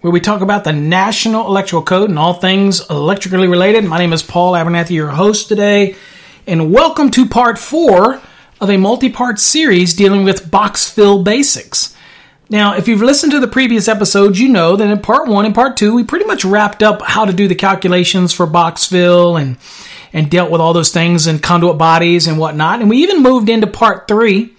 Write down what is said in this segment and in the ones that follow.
where we talk about the National Electrical Code and all things electrically related. My name is Paul Abernathy, your host today, and welcome to part 4 of a multi-part series dealing with Box Fill Basics. Now, if you've listened to the previous episodes, you know that in part 1 and part 2, we pretty much wrapped up how to do the calculations for box fill and dealt with all those things and conduit bodies and whatnot, and we even moved into part 3.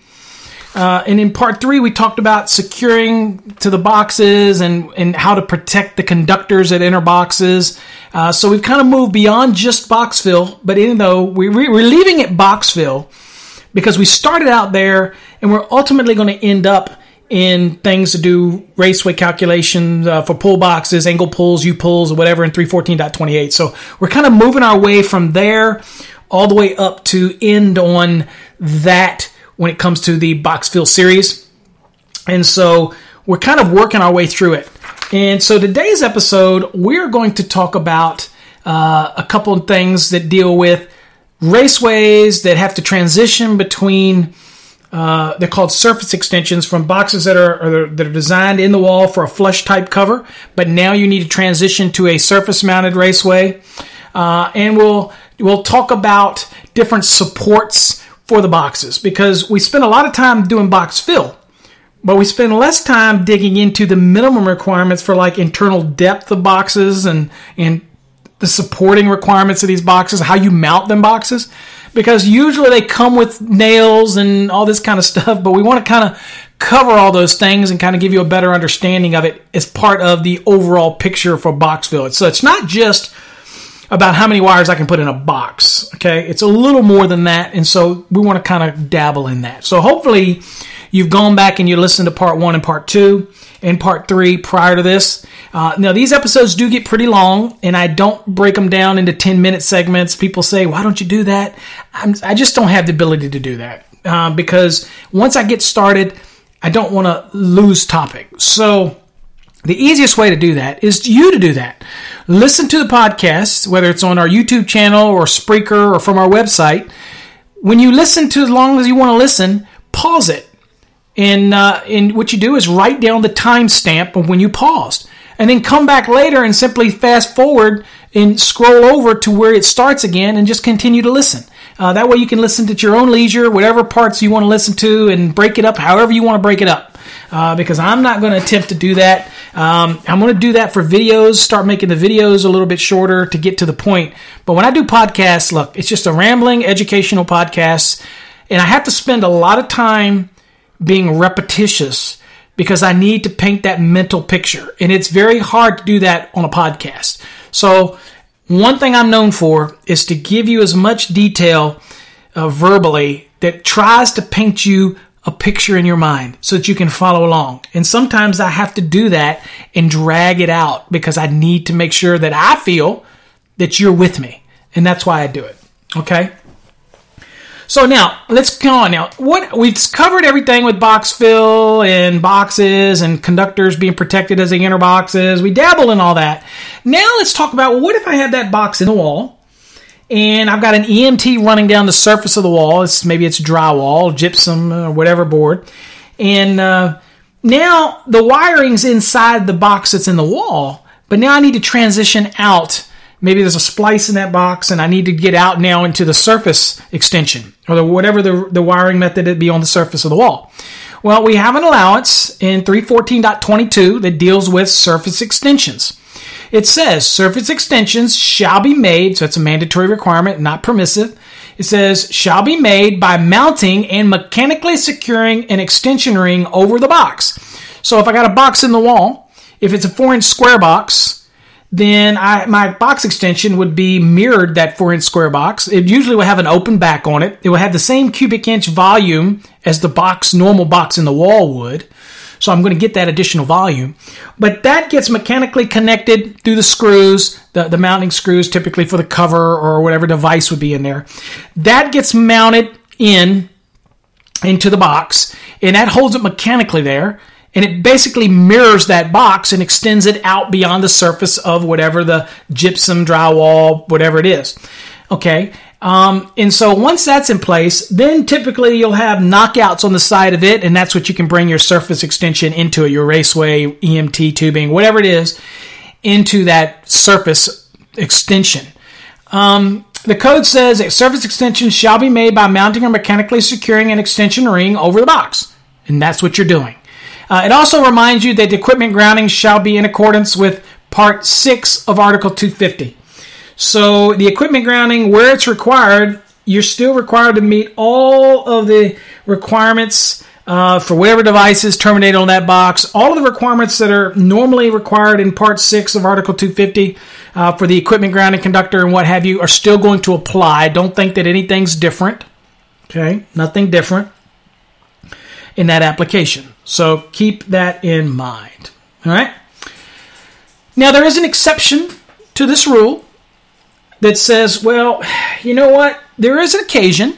And in part 3, we talked about securing to the boxes and how to protect the conductors at inner boxes. So we've kind of moved beyond just box fill, but even though we're leaving it box fill because we started out there and we're ultimately going to end up in things to do raceway calculations for pull boxes, angle pulls, U-pulls, or whatever in 314.28. So we're kind of moving our way from there all the way up to end on that when it comes to the box fill series. And so we're kind of working our way through it. And so today's episode, we're going to talk about a couple of things that deal with raceways that have to transition between, they're called surface extensions, from boxes that are designed in the wall for a flush type cover, but now you need to transition to a surface mounted raceway. And we'll talk about different supports for the boxes, because we spend a lot of time doing box fill, but we spend less time digging into the minimum requirements for like internal depth of boxes and the supporting requirements of these boxes, how you mount them boxes, because usually they come with nails and all this kind of stuff, but we want to kind of cover all those things and kind of give you a better understanding of it as part of the overall picture for box fill. So it's not just about how many wires I can put in a box, okay? It's a little more than that, and so we want to kind of dabble in that. So hopefully you've gone back and you listened to part 1 and part 2 and part 3 prior to this. Now, these episodes do get pretty long, and I don't break them down into 10-minute segments. People say, why don't you do that? I just don't have the ability to do that because once I get started, I don't want to lose topic. So the easiest way to do that is you to do that. Listen to the podcast, whether it's on our YouTube channel or Spreaker or from our website. When you listen to as long as you want to listen, pause it. And what you do is write down the timestamp of when you paused. And then come back later and simply fast forward and scroll over to where it starts again and just continue to listen. That way you can listen to your own leisure, whatever parts you want to listen to, and break it up however you want to break it up. Because I'm not going to attempt to do that. I'm going to do that for videos, start making the videos a little bit shorter to get to the point. But when I do podcasts, look, it's just a rambling, educational podcast. And I have to spend a lot of time being repetitious because I need to paint that mental picture. And it's very hard to do that on a podcast. So one thing I'm known for is to give you as much detail verbally that tries to paint you a picture in your mind so that you can follow along. And sometimes I have to do that and drag it out because I need to make sure that I feel that you're with me. And that's why I do it. Okay? So now, let's go on now. What we've covered everything with box fill and boxes and conductors being protected as they enter boxes. We dabbled in all that. Now let's talk about, well, what if I have that box in the wall and I've got an EMT running down the surface of the wall. Maybe it's drywall, gypsum, or whatever board. And now the wiring's inside the box that's in the wall, but now I need to transition out. Maybe there's a splice in that box, and I need to get out now into the surface extension, or whatever the wiring method it be on the surface of the wall. Well, we have an allowance in 314.22 that deals with surface extensions. It says, surface extensions shall be made, so it's a mandatory requirement, not permissive. It says, shall be made by mounting and mechanically securing an extension ring over the box. So if I got a box in the wall, if it's a 4-inch square box, then my box extension would be mirrored that 4-inch square box. It usually will have an open back on it. It will have the same cubic inch volume as the box, normal box in the wall would. So I'm going to get that additional volume. But that gets mechanically connected through the screws, the mounting screws typically for the cover or whatever device would be in there. That gets mounted into the box, and that holds it mechanically there. And it basically mirrors that box and extends it out beyond the surface of whatever the gypsum, drywall, whatever it is. Okay. And so once that's in place, then typically you'll have knockouts on the side of it, and that's what you can bring your surface extension into it, your raceway, EMT tubing, whatever it is, into that surface extension. The code says that surface extensions shall be made by mounting or mechanically securing an extension ring over the box. And that's what you're doing. It also reminds you that the equipment grounding shall be in accordance with Part 6 of Article 250. So the equipment grounding, where it's required, you're still required to meet all of the requirements for whatever devices terminated on that box. All of the requirements that are normally required in Part 6 of Article 250 for the equipment grounding conductor and what have you are still going to apply. Don't think that anything's different. Okay, nothing different in that application. So keep that in mind, all right? Now, there is an exception to this rule that says, well, you know what? There is an occasion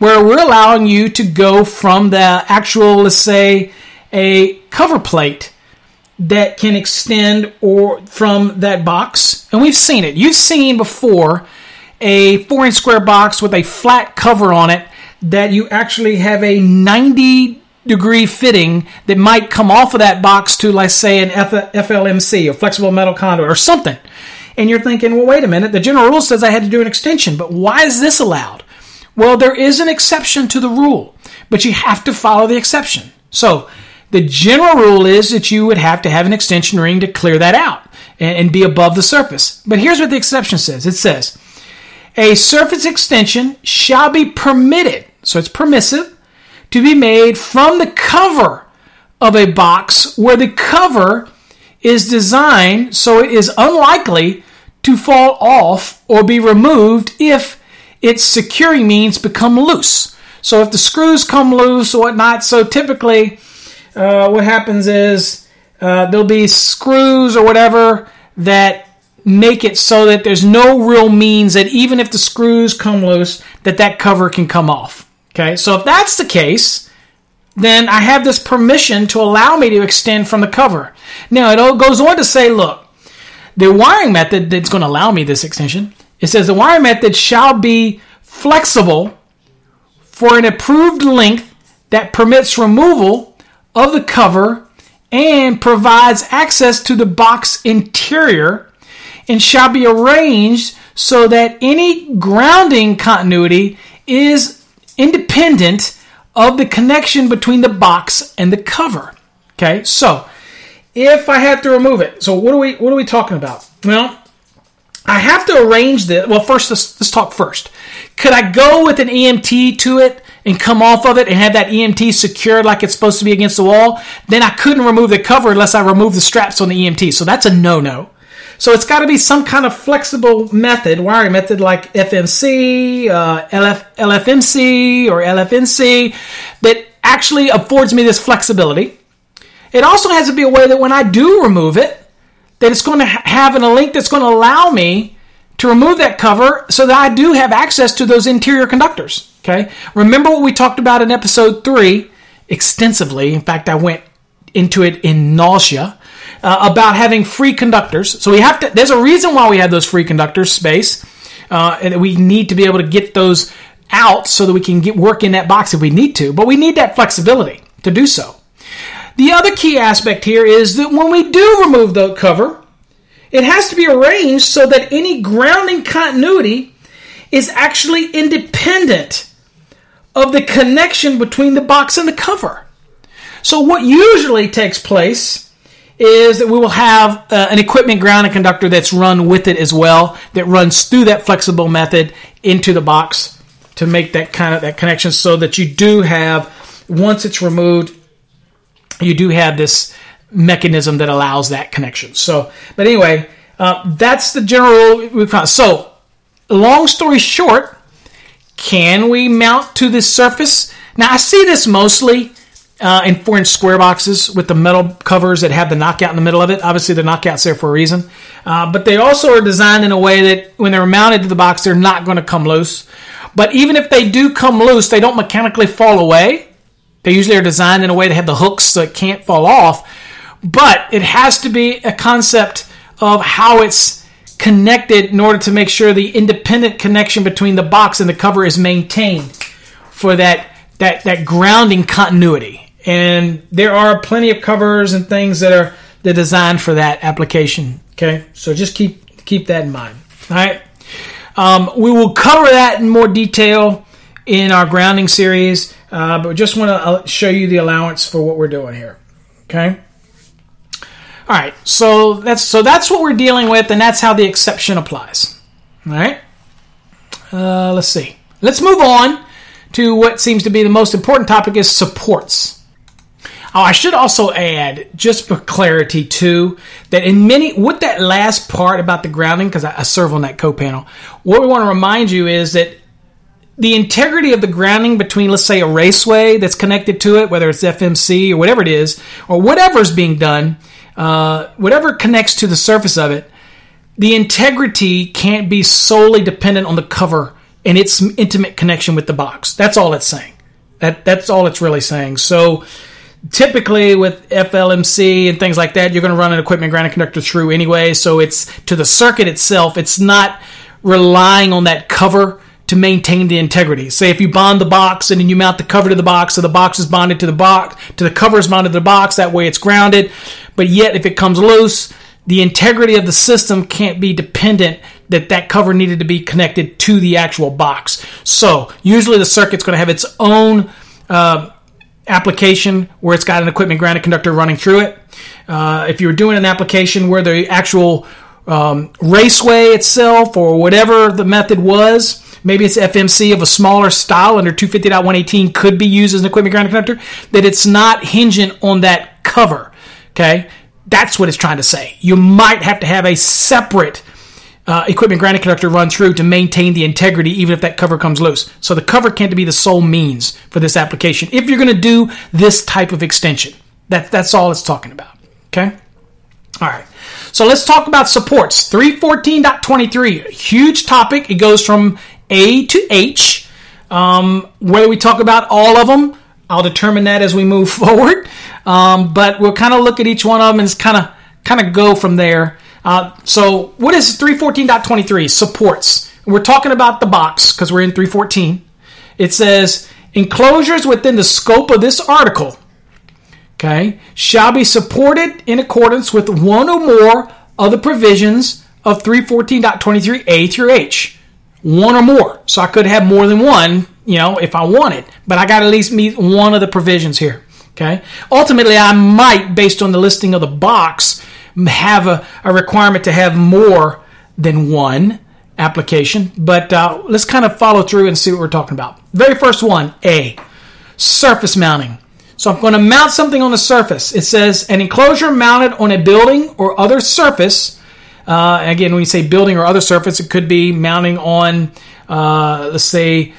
where we're allowing you to go from the actual, let's say, a cover plate that can extend or from that box. And we've seen it. You've seen before a 4-inch square box with a flat cover on it that you actually have a 90-degree fitting that might come off of that box to, let's say, an FLMC, or flexible metal conduit, or something. And you're thinking, well, wait a minute, the general rule says I had to do an extension, but why is this allowed? Well, there is an exception to the rule, but you have to follow the exception. So the general rule is that you would have to have an extension ring to clear that out and be above the surface. But here's what the exception says. It says, a surface extension shall be permitted, so it's permissive, to be made from the cover of a box where the cover is designed so it is unlikely to fall off or be removed if its securing means become loose. So if the screws come loose or whatnot, so typically what happens is there'll be screws or whatever that make it so that there's no real means that even if the screws come loose, that cover can come off. Okay, so if that's the case, then I have this permission to allow me to extend from the cover. Now, it goes on to say, look, the wiring method that's going to allow me this extension, it says the wiring method shall be flexible for an approved length that permits removal of the cover and provides access to the box interior and shall be arranged so that any grounding continuity is independent of the connection between the box and the cover. Okay, so if I have to remove it, so what are we talking about? Well, I have to arrange this. Well, first, let's talk first. Could I go with an EMT to it and come off of it and have that EMT secured like it's supposed to be against the wall? Then I couldn't remove the cover unless I removed the straps on the EMT. So that's a no-no. So it's got to be some kind of flexible method, wiring method like FMC, LFMC, or LFNC that actually affords me this flexibility. It also has to be a way that when I do remove it, that it's going to have a link that's going to allow me to remove that cover so that I do have access to those interior conductors. Okay. Remember what we talked about in episode 3 extensively. In fact, I went into it in nausea about having free conductors. So we have to. There's a reason why we have those free conductors space, and we need to be able to get those out so that we can get work in that box if we need to. But we need that flexibility to do so. The other key aspect here is that when we do remove the cover, it has to be arranged so that any grounding continuity is actually independent of the connection between the box and the cover. So what usually takes place is that we will have an equipment grounding conductor that's run with it as well, that runs through that flexible method into the box to make that kind of that connection, so that you do have, once it's removed, you do have this mechanism that allows that connection. So, but anyway, that's the general rule. So, long story short, can we mount to this surface? Now, I see this mostly in 4-inch square boxes with the metal covers that have the knockout in the middle of it. Obviously, the knockout's there for a reason. But they also are designed in a way that when they're mounted to the box, they're not going to come loose. But even if they do come loose, they don't mechanically fall away. They usually are designed in a way to have the hooks so it can't fall off. But it has to be a concept of how it's connected in order to make sure the independent connection between the box and the cover is maintained for that grounding continuity. And there are plenty of covers and things that are designed for that application. Okay, so just keep that in mind. All right, we will cover that in more detail in our grounding series. But we just want to show you the allowance for what we're doing here. Okay. All right. So that's what we're dealing with, and that's how the exception applies. All right. Let's see. Let's move on to what seems to be the most important topic, is supports. Oh, I should also add, just for clarity too, that in many, with that last part about the grounding, because I serve on that co-panel, what we want to remind you is that the integrity of the grounding between, let's say, a raceway that's connected to it, whether it's FMC or whatever it is, or whatever's being done, whatever connects to the surface of it, the integrity can't be solely dependent on the cover and its intimate connection with the box. That's all it's saying. That's all it's really saying. So typically with FLMC and things like that, you're going to run an equipment grounding conductor through anyway, so it's to the circuit itself. It's not relying on that cover to maintain the integrity. Say if you bond the box and then you mount the cover to the box, so the box is bonded to the box, to the cover is bonded to the box, that way it's grounded. But yet if it comes loose, the integrity of the system can't be dependent that cover needed to be connected to the actual box. So usually the circuit's going to have its own application where it's got an equipment grounded conductor running through it. If you're doing an application where the actual raceway itself or whatever the method was, maybe it's FMC of a smaller style under 250.118 could be used as an equipment grounding conductor, that it's not hinging on that cover, okay? That's what it's trying to say. You might have to have a separate equipment grounding conductor run through to maintain the integrity even if that cover comes loose. So the cover can't be the sole means for this application if you're going to do this type of extension. That's all it's talking about, okay? All right, so let's talk about supports. 314.23, huge topic. It goes from A to H. Whether we talk about all of them, I'll determine that as we move forward. But we'll kind of look at each one of them and kind of go from there. So what is 314.23? Supports. We're talking about the box because we're in 314. It says, enclosures within the scope of this article, okay, shall be supported in accordance with one or more of the provisions of 314.23 A through H. One or more. So I could have more than one, if I wanted. But I got to at least meet one of the provisions here. Okay. Ultimately, I might, based on the listing of the box, have a requirement to have more than one application. But let's kind of follow through and see what we're talking about. Very first one, A, surface mounting. So I'm going to mount something on the surface. It says an enclosure mounted on a building or other surface. Again, when you say building or other surface, it could be mounting on, let's say,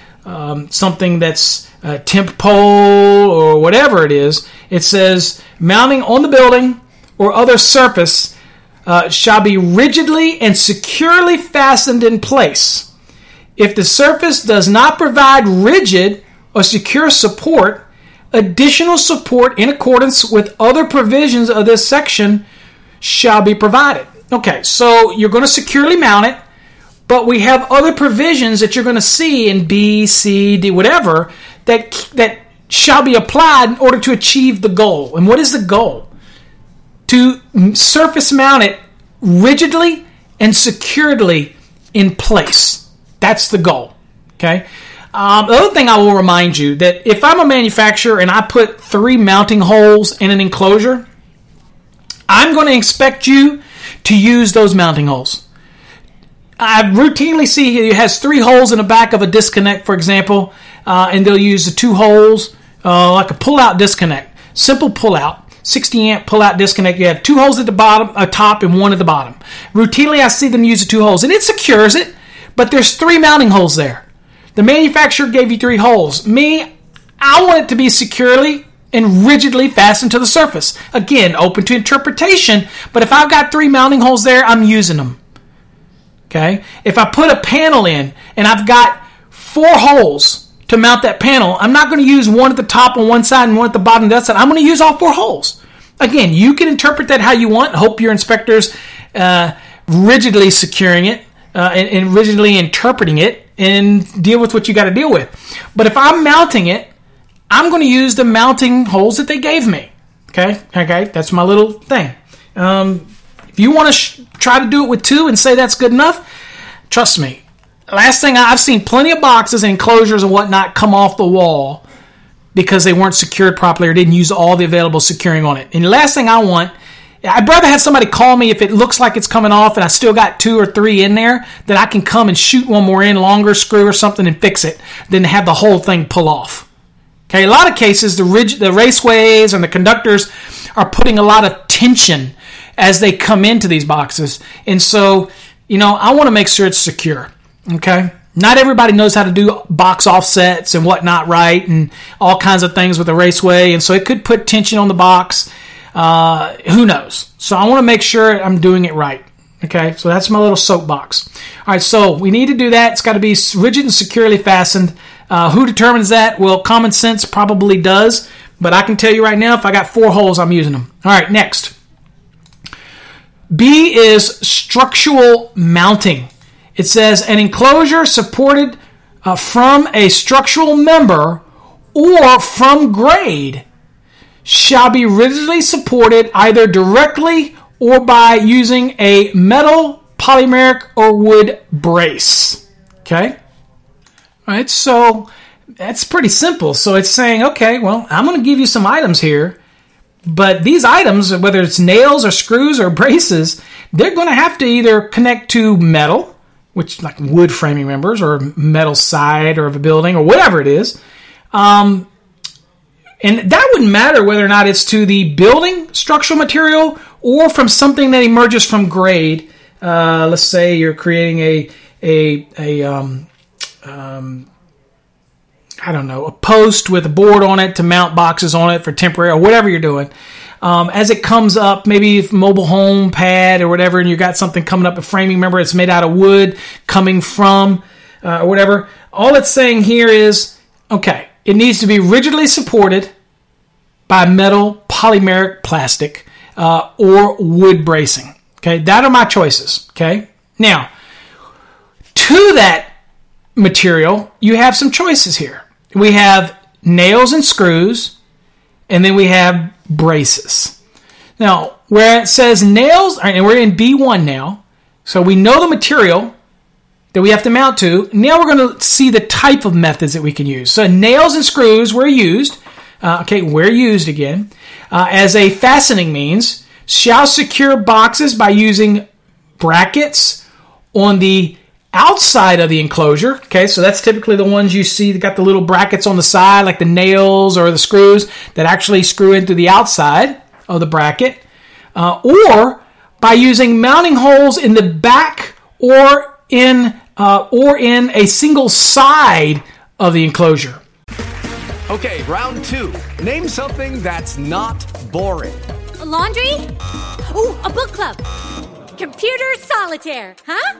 something that's a temp pole or whatever it is. It says, mounting on the building or other surface shall be rigidly and securely fastened in place If the surface does not provide rigid or secure support, additional support in accordance with other provisions of this section shall be provided. Okay, so you're going to securely mount it, but we have other provisions that you're going to see in B, C, D, whatever, that shall be applied in order to achieve the goal. And what is the goal? To surface mount it rigidly and securely in place. That's the goal, okay? The other thing I will remind you, that if I'm a manufacturer and I put 3 mounting holes in an enclosure, I'm going to expect you to use those mounting holes. I routinely see it has 3 holes in the back of a disconnect, for example, and they'll use the 2 holes like a pull-out disconnect, simple pull-out, 60-amp pull-out disconnect. You have 2 holes at the bottom, a top, and one at the bottom. Routinely, I see them use the 2 holes, and it secures it, but there's 3 mounting holes there. The manufacturer gave you 3 holes. Me, I want it to be securely and rigidly fastened to the surface. Again, open to interpretation, but if I've got 3 mounting holes there, I'm using them. Okay? If I put a panel in and I've got 4 holes to mount that panel, I'm not going to use one at the top on one side and one at the bottom on the other side. I'm going to use all 4 holes. Again, you can interpret that how you want. Hope your inspector's rigidly securing it and rigidly interpreting it, and deal with what you got to deal with. But if I'm mounting it, I'm going to use the mounting holes that they gave me. Okay, that's my little thing. If you want to try to do it with 2 and say that's good enough, trust me. Last thing, I've seen plenty of boxes and enclosures and whatnot come off the wall because they weren't secured properly or didn't use all the available securing on it. And the last thing I want, I'd rather have somebody call me if it looks like it's coming off and I still got 2 or 3 in there that I can come and shoot one more in, longer screw or something, and fix it than have the whole thing pull off. Okay, a lot of cases, the raceways and the conductors are putting a lot of tension as they come into these boxes. And so, I want to make sure it's secure. Okay? Not everybody knows how to do box offsets and whatnot right and all kinds of things with a raceway. And so it could put tension on the box. Who knows? So I want to make sure I'm doing it right. Okay, so that's my little soapbox. All right, so we need to do that. It's got to be rigid and securely fastened. Who determines that? Well, common sense probably does, but I can tell you right now, if I got 4 holes, I'm using them. All right, next. B is structural mounting. It says an enclosure supported from a structural member or from grade shall be rigidly supported either directly or by using a metal, polymeric, or wood brace. Okay? All right, so that's pretty simple. So it's saying, okay, well, I'm going to give you some items here, but these items, whether it's nails or screws or braces, they're going to have to either connect to metal, which like wood framing members or metal side or of a building or whatever it is, and that wouldn't matter whether or not it's to the building structural material or from something that emerges from grade. Let's say you're creating a post with a board on it to mount boxes on it for temporary or whatever you're doing. As it comes up, maybe if mobile home pad or whatever, and you got something coming up, a framing member that's made out of wood coming from or whatever. All it's saying here is, okay, it needs to be rigidly supported by metal, polymeric, plastic, or wood bracing. Okay, that are my choices. Okay, now to that material, you have some choices here. We have nails and screws, and then we have braces. Now, where it says nails, and we're in B1 now, so we know the material that we have to mount to. Now we're going to see the type of methods that we can use. So nails and screws were used, as a fastening means, shall secure boxes by using brackets on the outside of the enclosure. Okay, so that's typically the ones you see that got the little brackets on the side, like the nails or the screws that actually screw into the outside of the bracket, or by using mounting holes in the back or in a single side of the enclosure. Okay, round 2. Name something that's not boring. A laundry? Ooh, a book club. Computer solitaire, huh?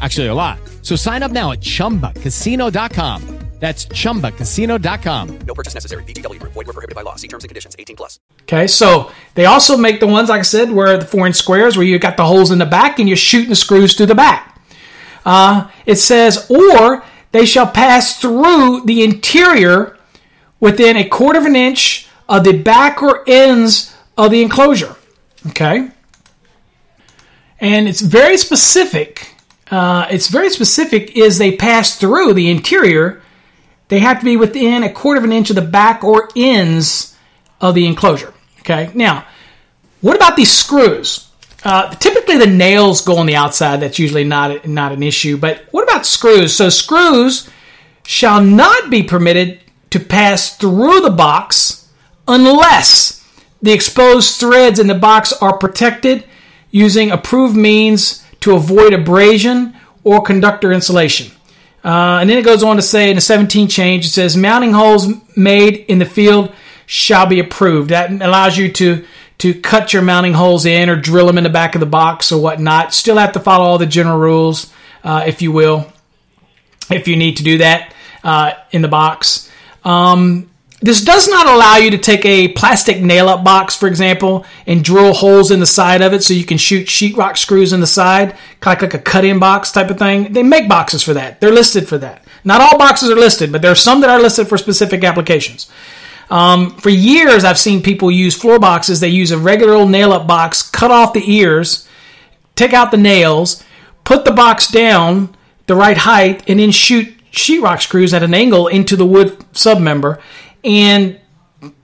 Actually, a lot. So sign up now at chumbacasino.com. That's chumbacasino.com. No purchase necessary. VGW Group. Void where prohibited by law. See terms and conditions. 18+. Okay, so they also make the ones, like I said, where the 4-inch squares, where you got the holes in the back and you're shooting the screws through the back. It says, or they shall pass through the interior within 1/4 inch of the back or ends of the enclosure. Okay? And it's very specific. Is they pass through the interior. They have to be within 1/4 inch of the back or ends of the enclosure. Okay. Now, what about these screws? Typically, the nails go on the outside. That's usually not an issue. But what about screws? So screws shall not be permitted to pass through the box unless the exposed threads in the box are protected using approved means to avoid abrasion or conductor insulation. And then it goes on to say in the 17th change, it says mounting holes made in the field shall be approved. That allows you to cut your mounting holes in or drill them in the back of the box or whatnot. Still have to follow all the general rules, if you will, if you need to do that in the box. This does not allow you to take a plastic nail-up box, for example, and drill holes in the side of it so you can shoot sheetrock screws in the side, like a cut-in box type of thing. They make boxes for that. They're listed for that. Not all boxes are listed, but there are some that are listed for specific applications. For years, I've seen people use floor boxes. They use a regular old nail-up box, cut off the ears, take out the nails, put the box down the right height, and then shoot sheetrock screws at an angle into the wood submember. And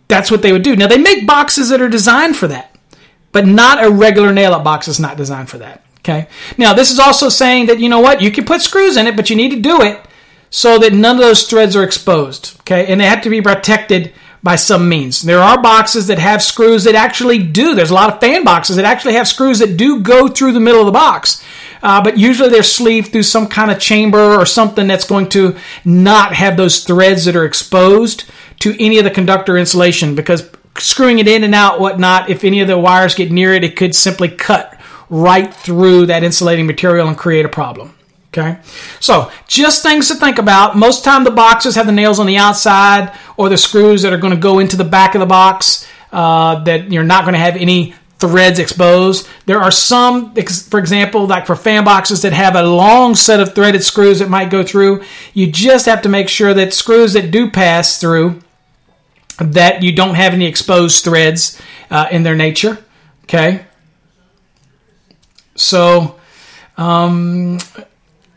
that's what they would do. Now, they make boxes that are designed for that, but not a regular nail-up box is not designed for that, okay? Now, this is also saying that, you know what, you can put screws in it, but you need to do it so that none of those threads are exposed, okay? And they have to be protected by some means. There are boxes that have screws that actually do. There's a lot of fan boxes that actually have screws that do go through the middle of the box, but usually they're sleeved through some kind of chamber or something that's going to not have those threads that are exposed to any of the conductor insulation, because screwing it in and out, whatnot, if any of the wires get near it, it could simply cut right through that insulating material and create a problem. Okay, so just things to think about. Most time the boxes have the nails on the outside or the screws that are going to go into the back of the box that you're not going to have any threads exposed. There are some, for example, like for fan boxes that have a long set of threaded screws that might go through. You just have to make sure that screws that do pass through that you don't have any exposed threads in their nature, okay? So, so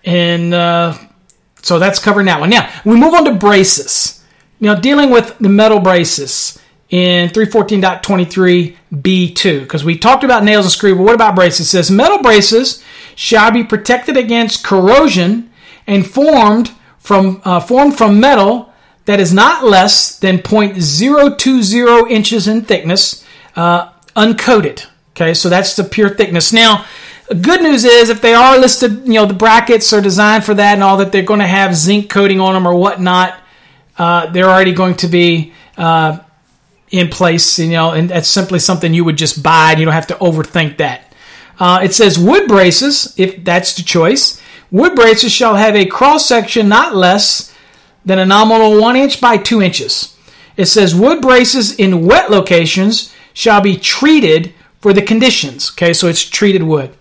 that's covering that one. Now, we move on to braces. Now, dealing with the metal braces in 314.23b2, because we talked about nails and screws, but what about braces? It says, metal braces shall be protected against corrosion and formed from metal that is not less than 0.020 inches in thickness, uncoated. Okay, so that's the pure thickness. Now, good news is if they are listed, you know, the brackets are designed for that and all that, they're going to have zinc coating on them or whatnot. They're already going to be in place, you know, and that's simply something you would just buy. And you don't have to overthink that. It says wood braces, if that's the choice. Wood braces shall have a cross section not less than a nominal 1 inch by 2 inches. It says wood braces in wet locations shall be treated for the conditions. Okay, so it's treated wood.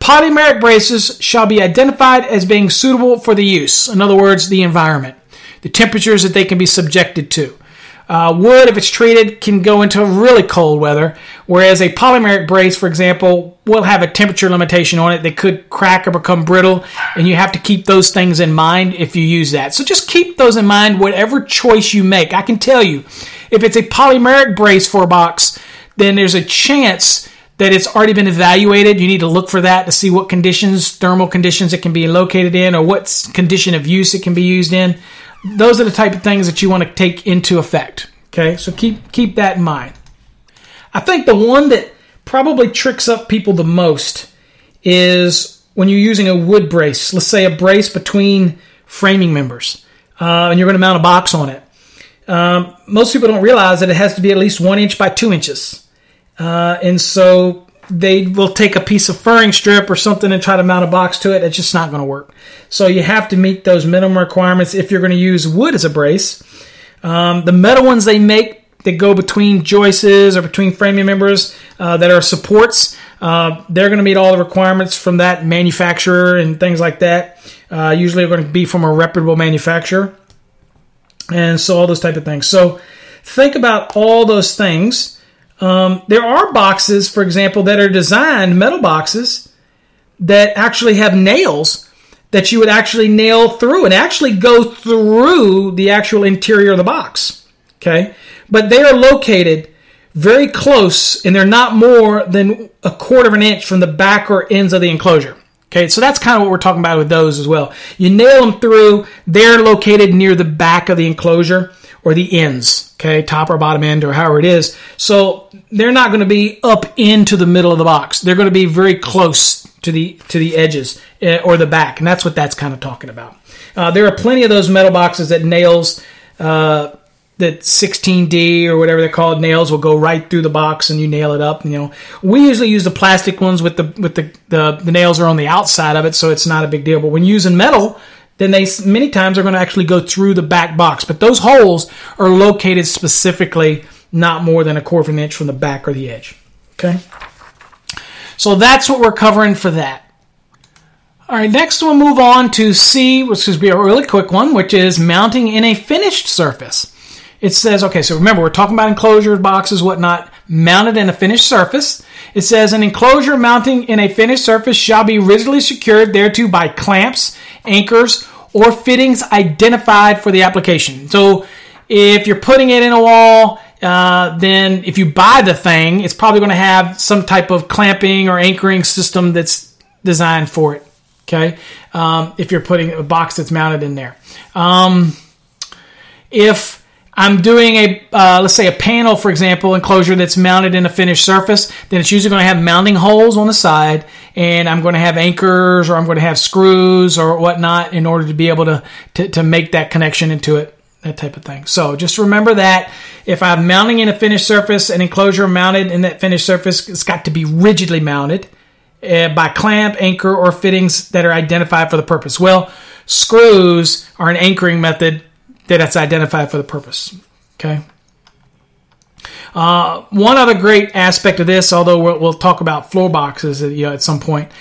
Polymeric braces shall be identified as being suitable for the use. In other words, the environment, the temperatures that they can be subjected to. Wood, if it's treated, can go into really cold weather, whereas a polymeric brace, for example, will have a temperature limitation on it. They could crack or become brittle, and you have to keep those things in mind if you use that. So just keep those in mind, whatever choice you make. I can tell you, if it's a polymeric brace for a box, then there's a chance that it's already been evaluated. You need to look for that to see what conditions, thermal conditions it can be located in, or what condition of use it can be used in. Those are the type of things that you want to take into effect. Okay, so keep that in mind. I think the one that probably tricks up people the most is when you're using a wood brace. Let's say a brace between framing members, and you're going to mount a box on it. Most people don't realize that it has to be at least 1 inch by 2 inches. And so they will take a piece of furring strip or something and try to mount a box to it. It's just not going to work. So you have to meet those minimum requirements if you're going to use wood as a brace. The metal ones they make that go between joists or between framing members that are supports, they're going to meet all the requirements from that manufacturer and things like that. Usually they're going to be from a reputable manufacturer. And so all those type of things. So think about all those things. There are boxes, for example, that are designed, metal boxes, that actually have nails that you would actually nail through and actually go through the actual interior of the box, okay? But they are located very close, and they're not more than 1/4 of an inch from the back or ends of the enclosure, okay? So that's kind of what we're talking about with those as well. You nail them through. They're located near the back of the enclosure, or the ends, okay, top or bottom end or however it is. So they're not going to be up into the middle of the box. They're going to be very close to the edges or the back, and that's what that's kind of talking about. There are plenty of those metal boxes that nails, that 16D or whatever they're called, nails will go right through the box and you nail it up. You know, we usually use the plastic ones with the nails are on the outside of it, so it's not a big deal. But when using metal, then they many times are going to actually go through the back box. But those holes are located specifically not more than 1/4 of an inch from the back or the edge. Okay? So that's what we're covering for that. All right, next we'll move on to C, which is be a really quick one, which is mounting in a finished surface. It says, okay, so remember, we're talking about enclosures, boxes, whatnot, mounted in a finished surface. It says, an enclosure mounting in a finished surface shall be rigidly secured thereto by clamps, anchors, or fittings identified for the application. So if you're putting it in a wall, then if you buy the thing, it's probably going to have some type of clamping or anchoring system that's designed for it, okay, if you're putting a box that's mounted in there. If I'm doing let's say a panel, for example, enclosure that's mounted in a finished surface, then it's usually going to have mounting holes on the side, and I'm going to have anchors, or I'm going to have screws or whatnot in order to be able to make that connection into it, that type of thing. So just remember that if I'm mounting in a finished surface, an enclosure mounted in that finished surface, it's got to be rigidly mounted by clamp, anchor, or fittings that are identified for the purpose. Well, screws are an anchoring method that's identified for the purpose, okay? One other great aspect of this, although we'll talk about floor boxes at some point,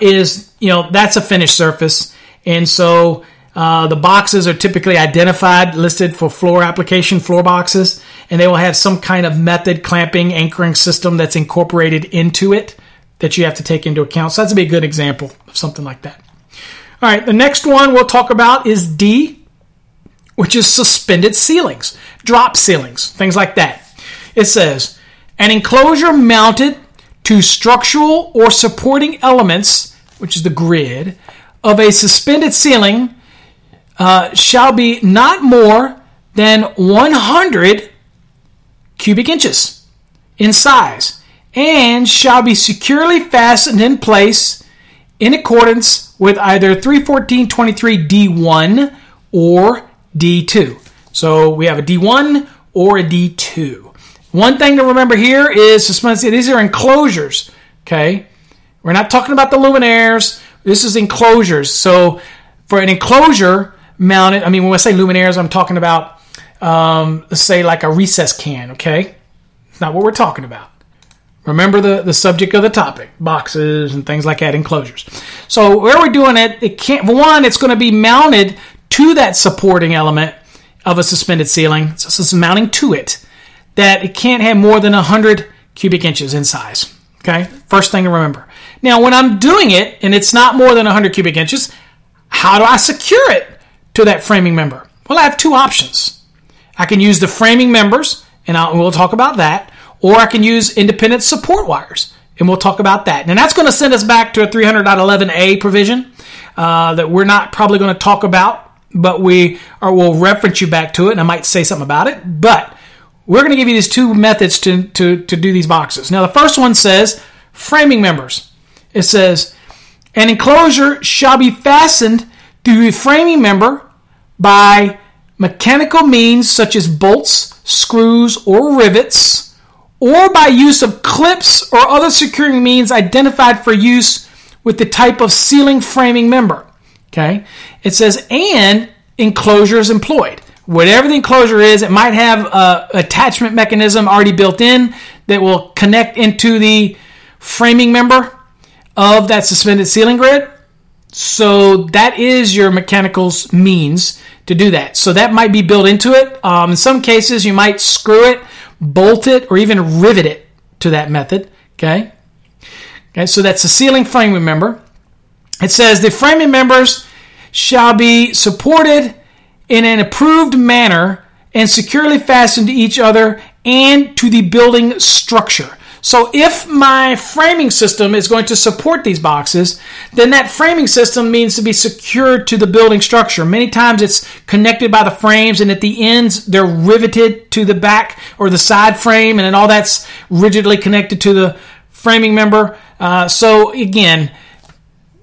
is, that's a finished surface. And so the boxes are typically identified, listed for floor application, floor boxes, and they will have some kind of method, clamping, anchoring system that's incorporated into it that you have to take into account. So that's a good example of something like that. All right, the next one we'll talk about is D, which is suspended ceilings, drop ceilings, things like that. It says, an enclosure mounted to structural or supporting elements, which is the grid, of a suspended ceiling shall be not more than 100 cubic inches in size and shall be securely fastened in place in accordance with either 314.23 D1 or D2. So we have a D1 or a D2. One thing to remember here is suspension. These are enclosures, okay? We're not talking about the luminaires. This is enclosures. So for an enclosure mounted, when I say luminaires, I'm talking about, let's say like a recess can, okay? It's not what we're talking about. Remember the subject of the topic, boxes and things like that, enclosures. So where we're doing it, it's going to be mounted to that supporting element of a suspended ceiling, so it's mounting to it, that it can't have more than 100 cubic inches in size. Okay, first thing to remember. Now, when I'm doing it and it's not more than 100 cubic inches, how do I secure it to that framing member? Well, I have two options. I can use the framing members, and we'll talk about that, or I can use independent support wires, and we'll talk about that. And that's going to send us back to a 300.11a provision that we're not probably going to talk about, but we'll reference you back to it, and I might say something about it, but we're going to give you these two methods to do these boxes. Now, the first one says framing members. It says, an enclosure shall be fastened to the framing member by mechanical means such as bolts, screws, or rivets, or by use of clips or other securing means identified for use with the type of ceiling framing member. Okay? It says, and enclosure is employed. Whatever the enclosure is, it might have an attachment mechanism already built in that will connect into the framing member of that suspended ceiling grid. So that is your mechanicals means to do that. So that might be built into it. In some cases, you might screw it, bolt it, or even rivet it to that method. Okay. So that's the ceiling framing member. It says the framing members shall be supported in an approved manner and securely fastened to each other and to the building structure. So if my framing system is going to support these boxes, then that framing system means to be secured to the building structure. Many times it's connected by the frames, and at the ends they're riveted to the back or the side frame, and then all that's rigidly connected to the framing member. So again,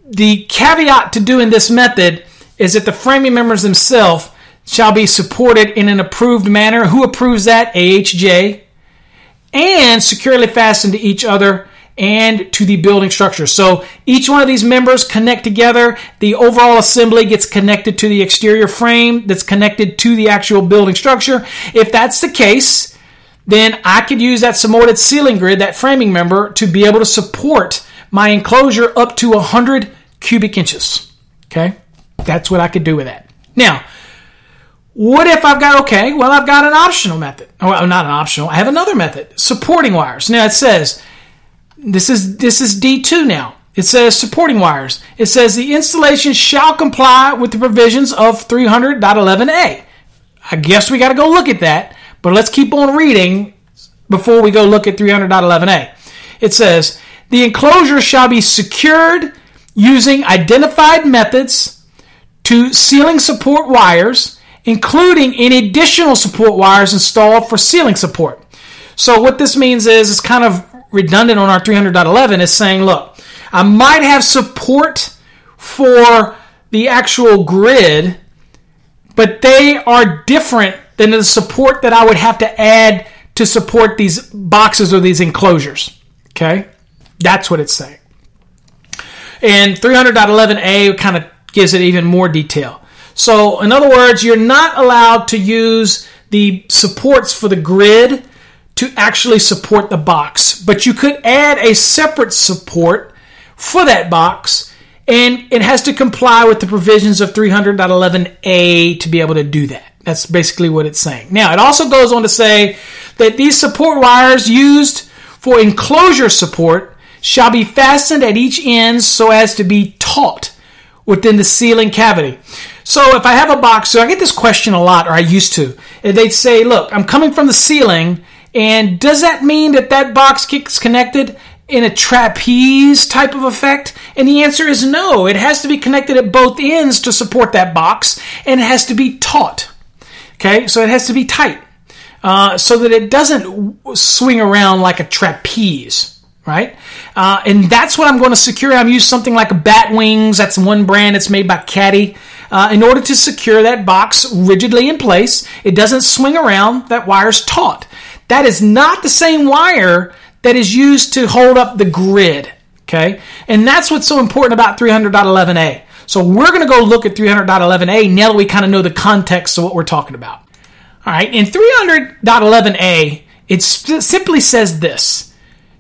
the caveat to doing this method is that the framing members themselves shall be supported in an approved manner. Who approves that? AHJ. And securely fastened to each other and to the building structure. So each one of these members connect together. The overall assembly gets connected to the exterior frame that's connected to the actual building structure. If that's the case, then I could use that supported ceiling grid, that framing member, to be able to support my enclosure up to 100 cubic inches. Okay? That's what I could do with that. Now, what if I've got, I've got an optional method. Well, not an optional. I have another method, supporting wires. Now, it says, this is D2 now. It says supporting wires. It says the installation shall comply with the provisions of 300.11a. I guess we got to go look at that, but let's keep on reading before we go look at 300.11a. It says, the enclosure shall be secured using identified methods to ceiling support wires, including any additional support wires installed for ceiling support. So what this means is it's kind of redundant on our 300.11. It's saying, look, I might have support for the actual grid, but they are different than the support that I would have to add to support these boxes or these enclosures. Okay? That's what it's saying. And 300.11a kind of gives it even more detail. So, in other words, you're not allowed to use the supports for the grid to actually support the box, but you could add a separate support for that box, and it has to comply with the provisions of 300.11a to be able to do that. That's basically what it's saying. Now, it also goes on to say that these support wires used for enclosure support shall be fastened at each end so as to be taut within the ceiling cavity. So if I have a box, so I get this question a lot, or I used to, and they'd say, look, I'm coming from the ceiling, and does that mean that box gets connected in a trapeze type of effect? And the answer is no. It has to be connected at both ends to support that box, and it has to be taut. Okay, so it has to be tight, so that it doesn't swing around like a trapeze. Right? And that's what I'm going to secure. I'm using something like Bat Wings. That's one brand. It's made by Caddy. In order to secure that box rigidly in place, it doesn't swing around. That wire's taut. That is not the same wire that is used to hold up the grid. Okay? And that's what's so important about 300.11a. So we're going to go look at 300.11a now that we kind of know the context of what we're talking about. All right. In 300.11a, it simply says this.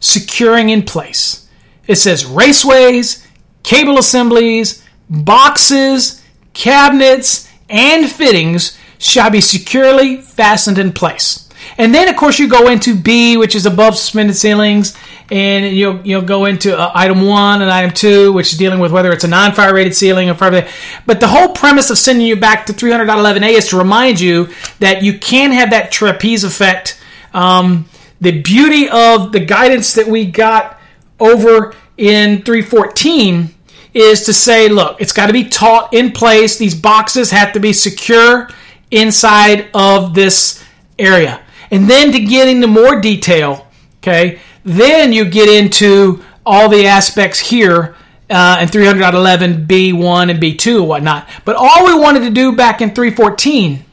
Securing in place. It says raceways, cable assemblies, boxes, cabinets, and fittings shall be securely fastened in place. And then, of course, you go into B, which is above suspended ceilings, and you'll go into item 1 and item 2, which is dealing with whether it's a non-fire rated ceiling or fire rated. But the whole premise of sending you back to 300.11a is to remind you that you can have that trapeze effect. The beauty of the guidance that we got over in 314 is to say, look, it's got to be taut in place. These boxes have to be secure inside of this area. And then to get into more detail, okay, then you get into all the aspects here in 300.11 B1 and B2 and whatnot. But all we wanted to do back in 314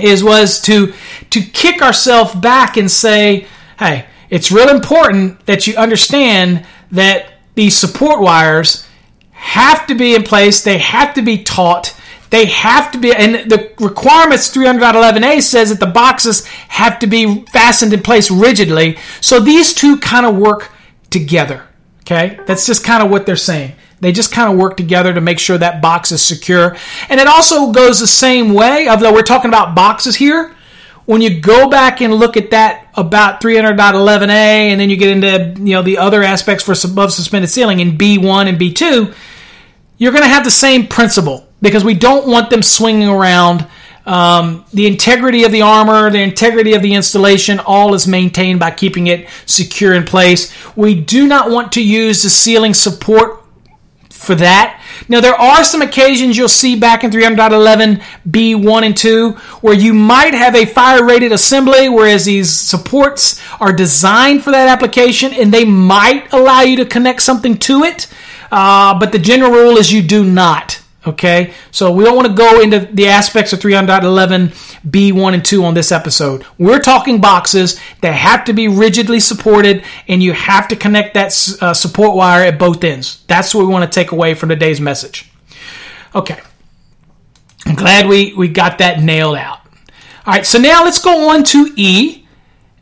was to kick ourselves back and say, hey, it's real important that you understand that these support wires have to be in place. They have to be taut. They have to be, and the requirements 300.11a says that the boxes have to be fastened in place rigidly. So these two kind of work together, okay? That's just kind of what they're saying. They just kind of work together to make sure that box is secure. And it also goes the same way, although we're talking about boxes here. When you go back and look at that about 300.11a, and then you get into the other aspects for above suspended ceiling in B1 and B2, you're going to have the same principle. Because we don't want them swinging around. The integrity of the armor, the integrity of the installation, all is maintained by keeping it secure in place. We do not want to use the ceiling support for that. Now, there are some occasions you'll see back in 300.11 B1 and 2 where you might have a fire-rated assembly, whereas these supports are designed for that application, and they might allow you to connect something to it. But the general rule is you do not. Okay, so we don't want to go into the aspects of 300.11 B1 and 2 on this episode. We're talking boxes that have to be rigidly supported, and you have to connect that support wire at both ends. That's what we want to take away from today's message. Okay, I'm glad we got that nailed out. All right, so now let's go on to E,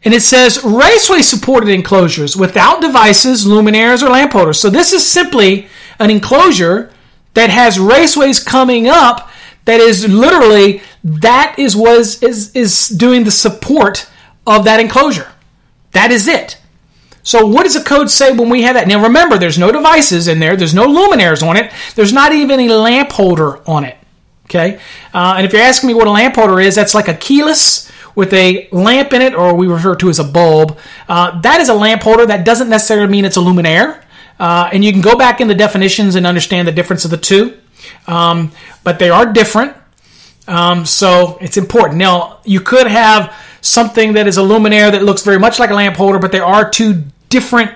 and it says raceway-supported enclosures without devices, luminaires, or lamp holders. So this is simply an enclosure that has raceways coming up, that is literally, that is what is doing the support of that enclosure. That is it. So what does the code say when we have that? Now remember, there's no devices in there. There's no luminaires on it. There's not even a lamp holder on it. Okay? And if you're asking me what a lamp holder is, that's like a keyless with a lamp in it, or we refer to as a bulb. That is a lamp holder. That doesn't necessarily mean it's a luminaire. And you can go back in the definitions and understand the difference of the two. But they are different. So it's important. Now, you could have something that is a luminaire that looks very much like a lamp holder, but there are two different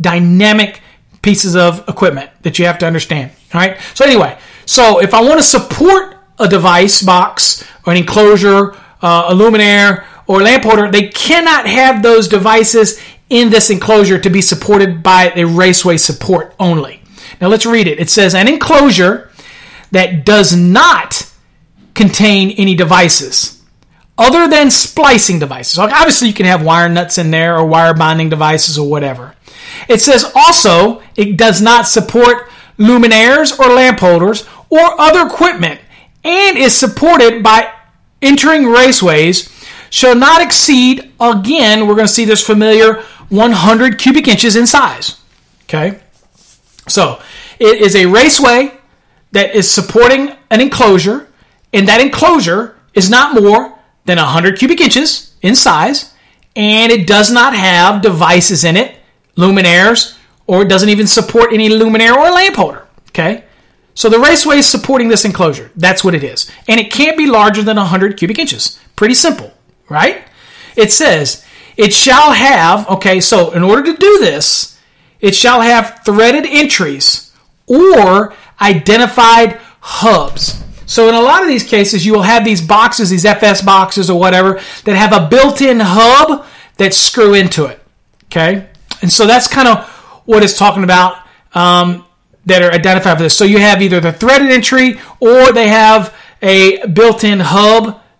dynamic pieces of equipment that you have to understand. All right. So anyway, so if I want to support a device box or an enclosure, a luminaire or a lamp holder, they cannot have those devices in this enclosure to be supported by a raceway support only. Now let's read it. It says an enclosure that does not contain any devices other than splicing devices. So obviously you can have wire nuts in there or wire binding devices or whatever. It says also it does not support luminaires or lamp holders or other equipment and is supported by entering raceways shall not exceed, again, we're going to see this familiar 100 cubic inches in size. Okay? So, it is a raceway that is supporting an enclosure, and that enclosure is not more than 100 cubic inches in size, and it does not have devices in it, luminaires, or it doesn't even support any luminaire or lamp holder. Okay? So the raceway is supporting this enclosure. That's what it is. And it can't be larger than 100 cubic inches. Pretty simple, right? It says, it shall have, okay, so in order to do this, it shall have threaded entries or identified hubs. So in a lot of these cases, you will have these boxes, these FS boxes or whatever, that have a built-in hub that screw into it, okay? And so that's kind of what it's talking about that are identified for this. So you have either the threaded entry or they have a built-in hub.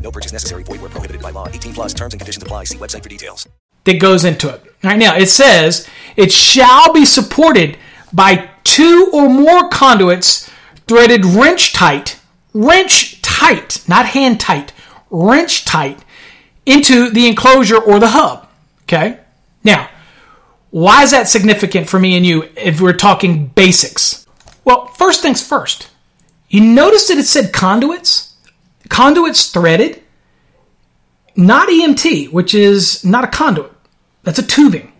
No purchase necessary. Void where prohibited by law. 18 plus terms and conditions apply. See website for details. That goes into it. Right now, it says, it shall be supported by two or more conduits threaded wrench tight, not hand tight, wrench tight into the enclosure or the hub. Okay? Now, why is that significant for me and you if we're talking basics? Well, first things first. You notice that it said conduits? Conduits threaded, not EMT, which is not a conduit. That's a tubing.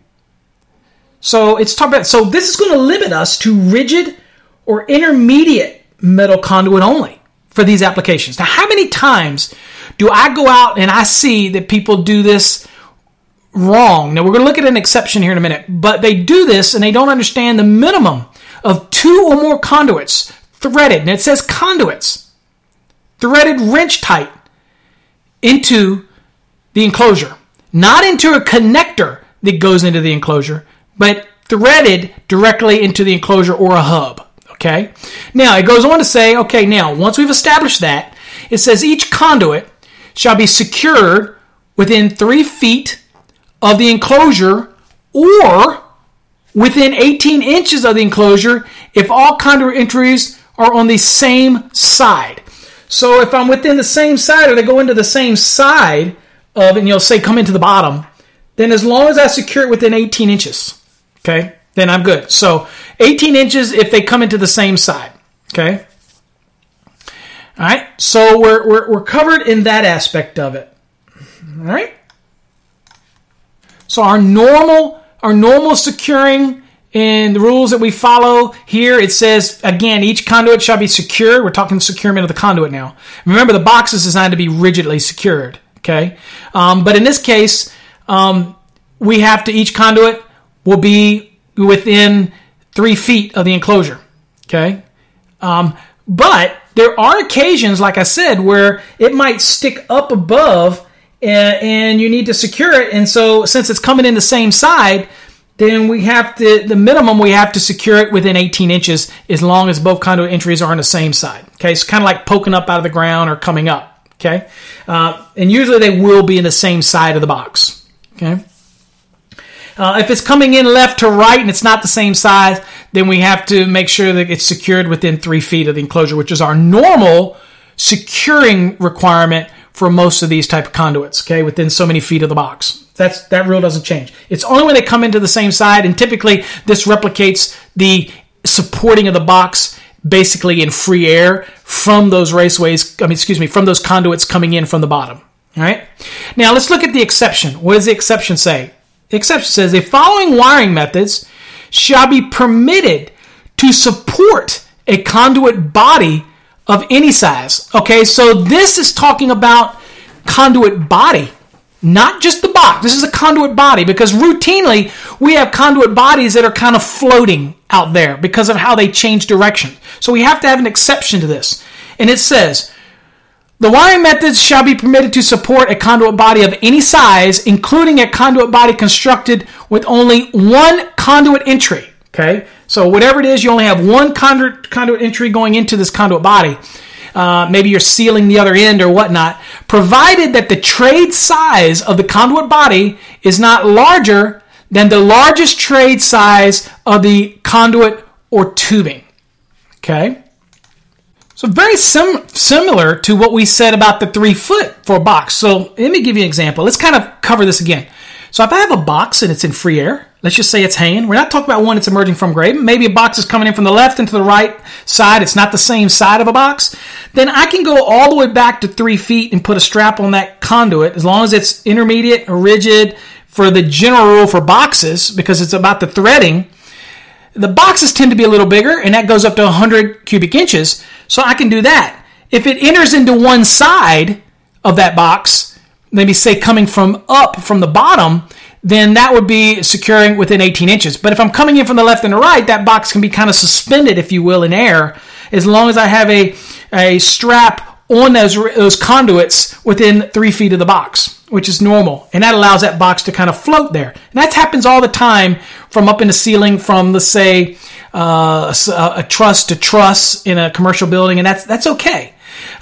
So it's talking about, so this is going to limit us to rigid or intermediate metal conduit only for these applications. Now, how many times do I go out and I see that people do this wrong? Now, we're going to look at an exception here in a minute, but they do this and they don't understand the minimum of two or more conduits threaded. And it says conduits threaded wrench tight into the enclosure, not into a connector that goes into the enclosure, but threaded directly into the enclosure or a hub. Okay. Now it goes on to say, okay, now once we've established that, it says each conduit shall be secured within 3 feet of the enclosure or within 18 inches of the enclosure if all conduit entries are on the same side. So if I'm within the same side or they go into the same side of, and you'll say come into the bottom, then as long as I secure it within 18 inches, okay, then I'm good. So 18 inches if they come into the same side, okay? All right, so we're covered in that aspect of it, all right? So our normal securing and the rules that we follow here, it says, again, each conduit shall be secured. We're talking securement of the conduit now. Remember, the box is designed to be rigidly secured, okay? But in this case, we have to, each conduit will be within 3 feet of the enclosure, okay? But there are occasions, like I said, where it might stick up above and you need to secure it. And so since it's coming in the same side, then we have to, the minimum we have to secure it within 18 inches as long as both conduit entries are on the same side, okay? It's kind of like poking up out of the ground or coming up, okay? And usually they will be in the same side of the box, okay? If it's coming in left to right and it's not the same size, then we have to make sure that it's secured within 3 feet of the enclosure, which is our normal securing requirement for most of these type of conduits, okay, within so many feet of the box. That rule doesn't change. It's only when they come into the same side, and typically this replicates the supporting of the box basically in free air from those from those conduits coming in from the bottom, all right? Now let's look at the exception. What does the exception say? The exception says, the following wiring methods shall be permitted to support a conduit body of any size. Okay, so this is talking about conduit body, not just the box. This is a conduit body because routinely we have conduit bodies that are kind of floating out there because of how they change direction. So we have to have an exception to this. And it says, the wiring methods shall be permitted to support a conduit body of any size, including a conduit body constructed with only one conduit entry. Okay, so whatever it is, you only have one conduit entry going into this conduit body. Maybe you're sealing the other end or whatnot, provided that the trade size of the conduit body is not larger than the largest trade size of the conduit or tubing. Okay. So very similar to what we said about the 3 foot for a box. So let me give you an example. Let's kind of cover this again. So if I have a box and it's in free air, let's just say it's hanging. We're not talking about one that's emerging from grave. Maybe a box is coming in from the left and to the right side. It's not the same side of a box. Then I can go all the way back to 3 feet and put a strap on that conduit as long as it's intermediate or rigid for the general rule for boxes because it's about the threading. The boxes tend to be a little bigger, and that goes up to 100 cubic inches, so I can do that. If it enters into one side of that box, maybe say coming from up from the bottom, then that would be securing within 18 inches. But if I'm coming in from the left and the right, that box can be kind of suspended, if you will, in air, as long as I have a strap on those conduits within 3 feet of the box. which is normal. And that allows that box to kind of float there. And that happens all the time from up in the ceiling from, let's say, a truss to truss in a commercial building. And that's okay.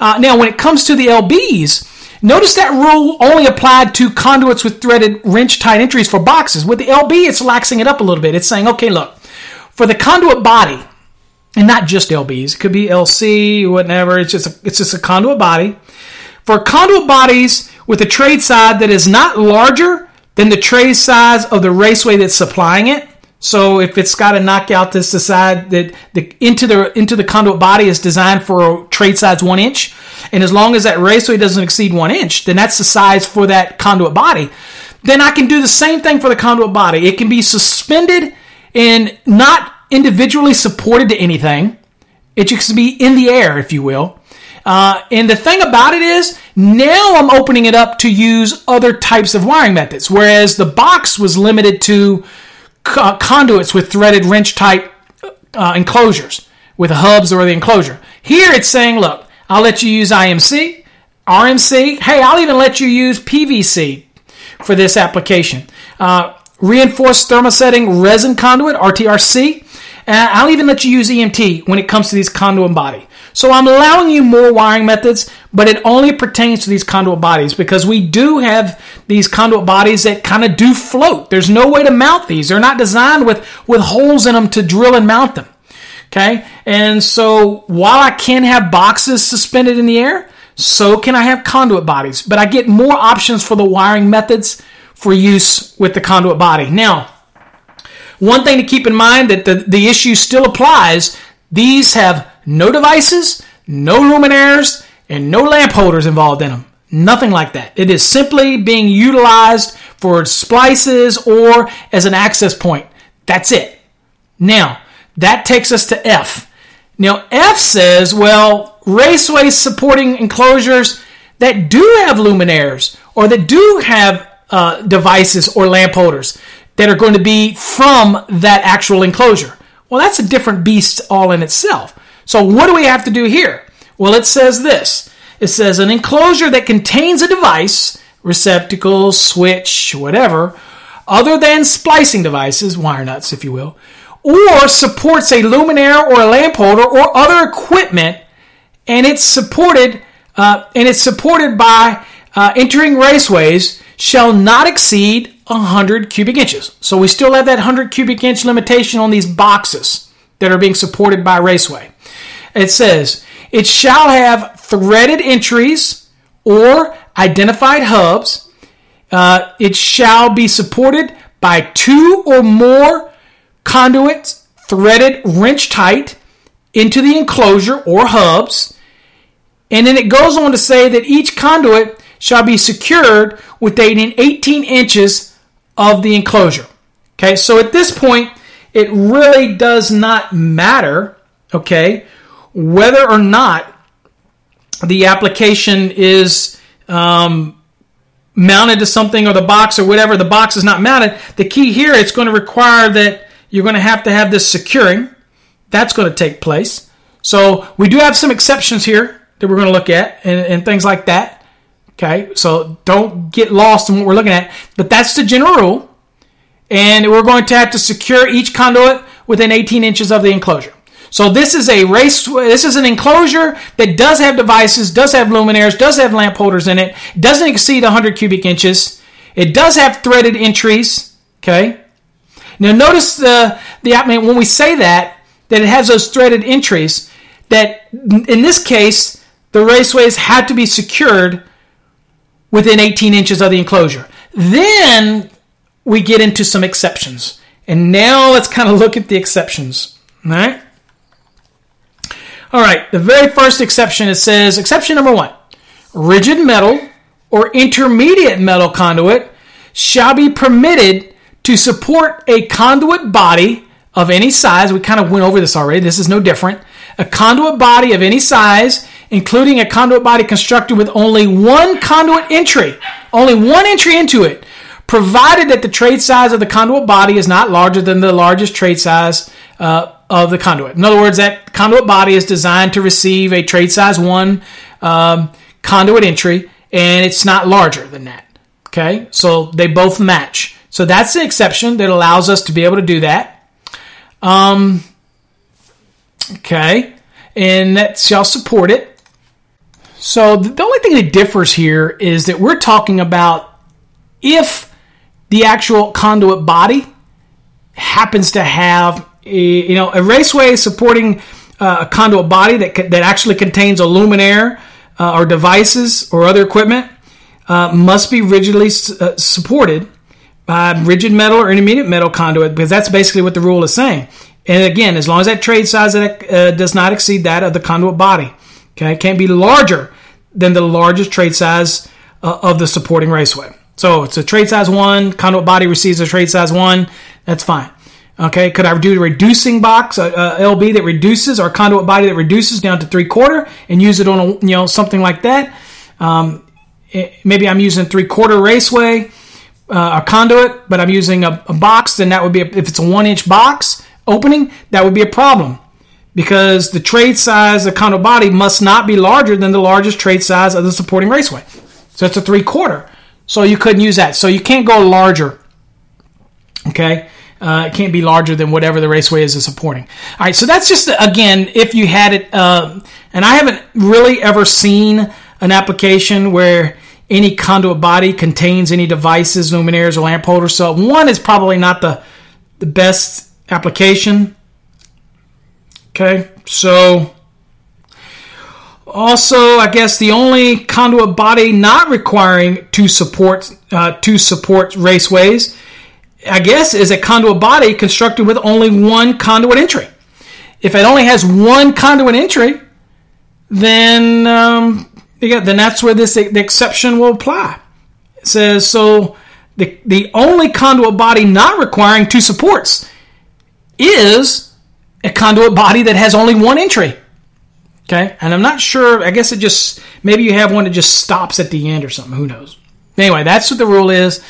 Now, when it comes to the LBs, notice that rule only applied to conduits with threaded wrench-tight entries for boxes. With the LB, it's laxing it up a little bit. It's saying, okay, look, for the conduit body, and not just LBs, it could be LC, whatever, it's just a conduit body. For conduit bodies with a trade side that is not larger than the trade size of the raceway that's supplying it, so if it's got a knockout that's the side that into the conduit body is designed for a trade size 1 inch, and as long as that raceway doesn't exceed 1 inch, then that's the size for that conduit body. Then I can do the same thing for the conduit body. It can be suspended and not individually supported to anything. It can be in the air, if you will. And the thing about it is, now I'm opening it up to use other types of wiring methods, whereas the box was limited to conduits with threaded wrench-type enclosures, with hubs or the enclosure. Here it's saying, look, I'll let you use IMC, RMC. Hey, I'll even let you use PVC for this application. Reinforced thermosetting resin conduit, RTRC. And I'll even let you use EMT when it comes to these conduit body. So I'm allowing you more wiring methods, but it only pertains to these conduit bodies because we do have these conduit bodies that kind of do float. There's no way to mount these. They're not designed with holes in them to drill and mount them. Okay? And so while I can have boxes suspended in the air, so can I have conduit bodies. But I get more options for the wiring methods for use with the conduit body. Now, one thing to keep in mind that the issue still applies, these have no devices, no luminaires, and no lamp holders involved in them. Nothing like that. It is simply being utilized for splices or as an access point. That's it. Now, that takes us to F. Now, F says, well, raceways supporting enclosures that do have luminaires or that do have devices or lamp holders that are going to be from that actual enclosure. Well, that's a different beast all in itself. So what do we have to do here? Well, it says this. It says an enclosure that contains a device, receptacle, switch, whatever, other than splicing devices, wire nuts, if you will, or supports a luminaire or a lamp holder or other equipment, and it's supported by entering raceways shall not exceed 100 cubic inches. So we still have that 100 cubic inch limitation on these boxes that are being supported by raceway. It says, it shall have threaded entries or identified hubs. It shall be supported by two or more conduits threaded wrench tight into the enclosure or hubs. And then it goes on to say that each conduit shall be secured within 18 inches of the enclosure. Okay, so at this point, it really does not matter, okay, whether or not the application is mounted to something or the box or whatever, the box is not mounted. The key here, it's going to require that you're going to have this securing. That's going to take place. So we do have some exceptions here that we're going to look at and things like that. Okay, so don't get lost in what we're looking at. But that's the general rule. And we're going to have to secure each conduit within 18 inches of the enclosure. So this is this is an enclosure that does have devices, does have luminaires, does have lamp holders in it, doesn't exceed 100 cubic inches. It does have threaded entries, okay? Now notice when we say that it has those threaded entries, that in this case, the raceways had to be secured within 18 inches of the enclosure. Then we get into some exceptions. And now let's kind of look at the exceptions, all right? All right, the very first exception, it says, exception number one, rigid metal or intermediate metal conduit shall be permitted to support a conduit body of any size. We kind of went over this already. This is no different. A conduit body of any size, including a conduit body constructed with only one conduit entry, only one entry into it, provided that the trade size of the conduit body is not larger than the largest trade size of the conduit. In other words, that conduit body is designed to receive a trade size 1 conduit entry, and it's not larger than that. Okay, so they both match. So that's the exception that allows us to be able to do that. Okay, and that shall support it. So the only thing that differs here is that we're talking about if the actual conduit body happens to have a raceway supporting a conduit body that actually contains a luminaire or devices or other equipment must be rigidly supported by rigid metal or intermediate metal conduit, because that's basically what the rule is saying. And again, as long as that trade size does not exceed that of the conduit body, okay, can't be larger than the largest trade size of the supporting raceway. So it's a trade size 1, conduit body receives a trade size 1, that's fine. Okay, could I do a reducing box, LB that reduces, or a conduit body that reduces down to 3/4 and use it on something like that? Maybe I'm using 3/4 raceway, a conduit, but I'm using a box, then that would be, if it's a 1-inch box opening, that would be a problem, because the trade size of the conduit body must not be larger than the largest trade size of the supporting raceway. So it's a 3/4. So you couldn't use that. So you can't go larger, okay? It can't be larger than whatever the raceway is supporting. All right, so that's just, again, if you had it, and I haven't really ever seen an application where any conduit body contains any devices, luminaires, or lamp holders. So one is probably not the best application. Okay, so also, I guess the only conduit body not requiring to support raceways, I guess, is a conduit body constructed with only one conduit entry. If it only has one conduit entry, then that's where the exception will apply. It says, so the only conduit body not requiring two supports is a conduit body that has only one entry. Okay, and I'm not sure, I guess maybe you have one that just stops at the end or something, who knows. Anyway, that's what the rule is.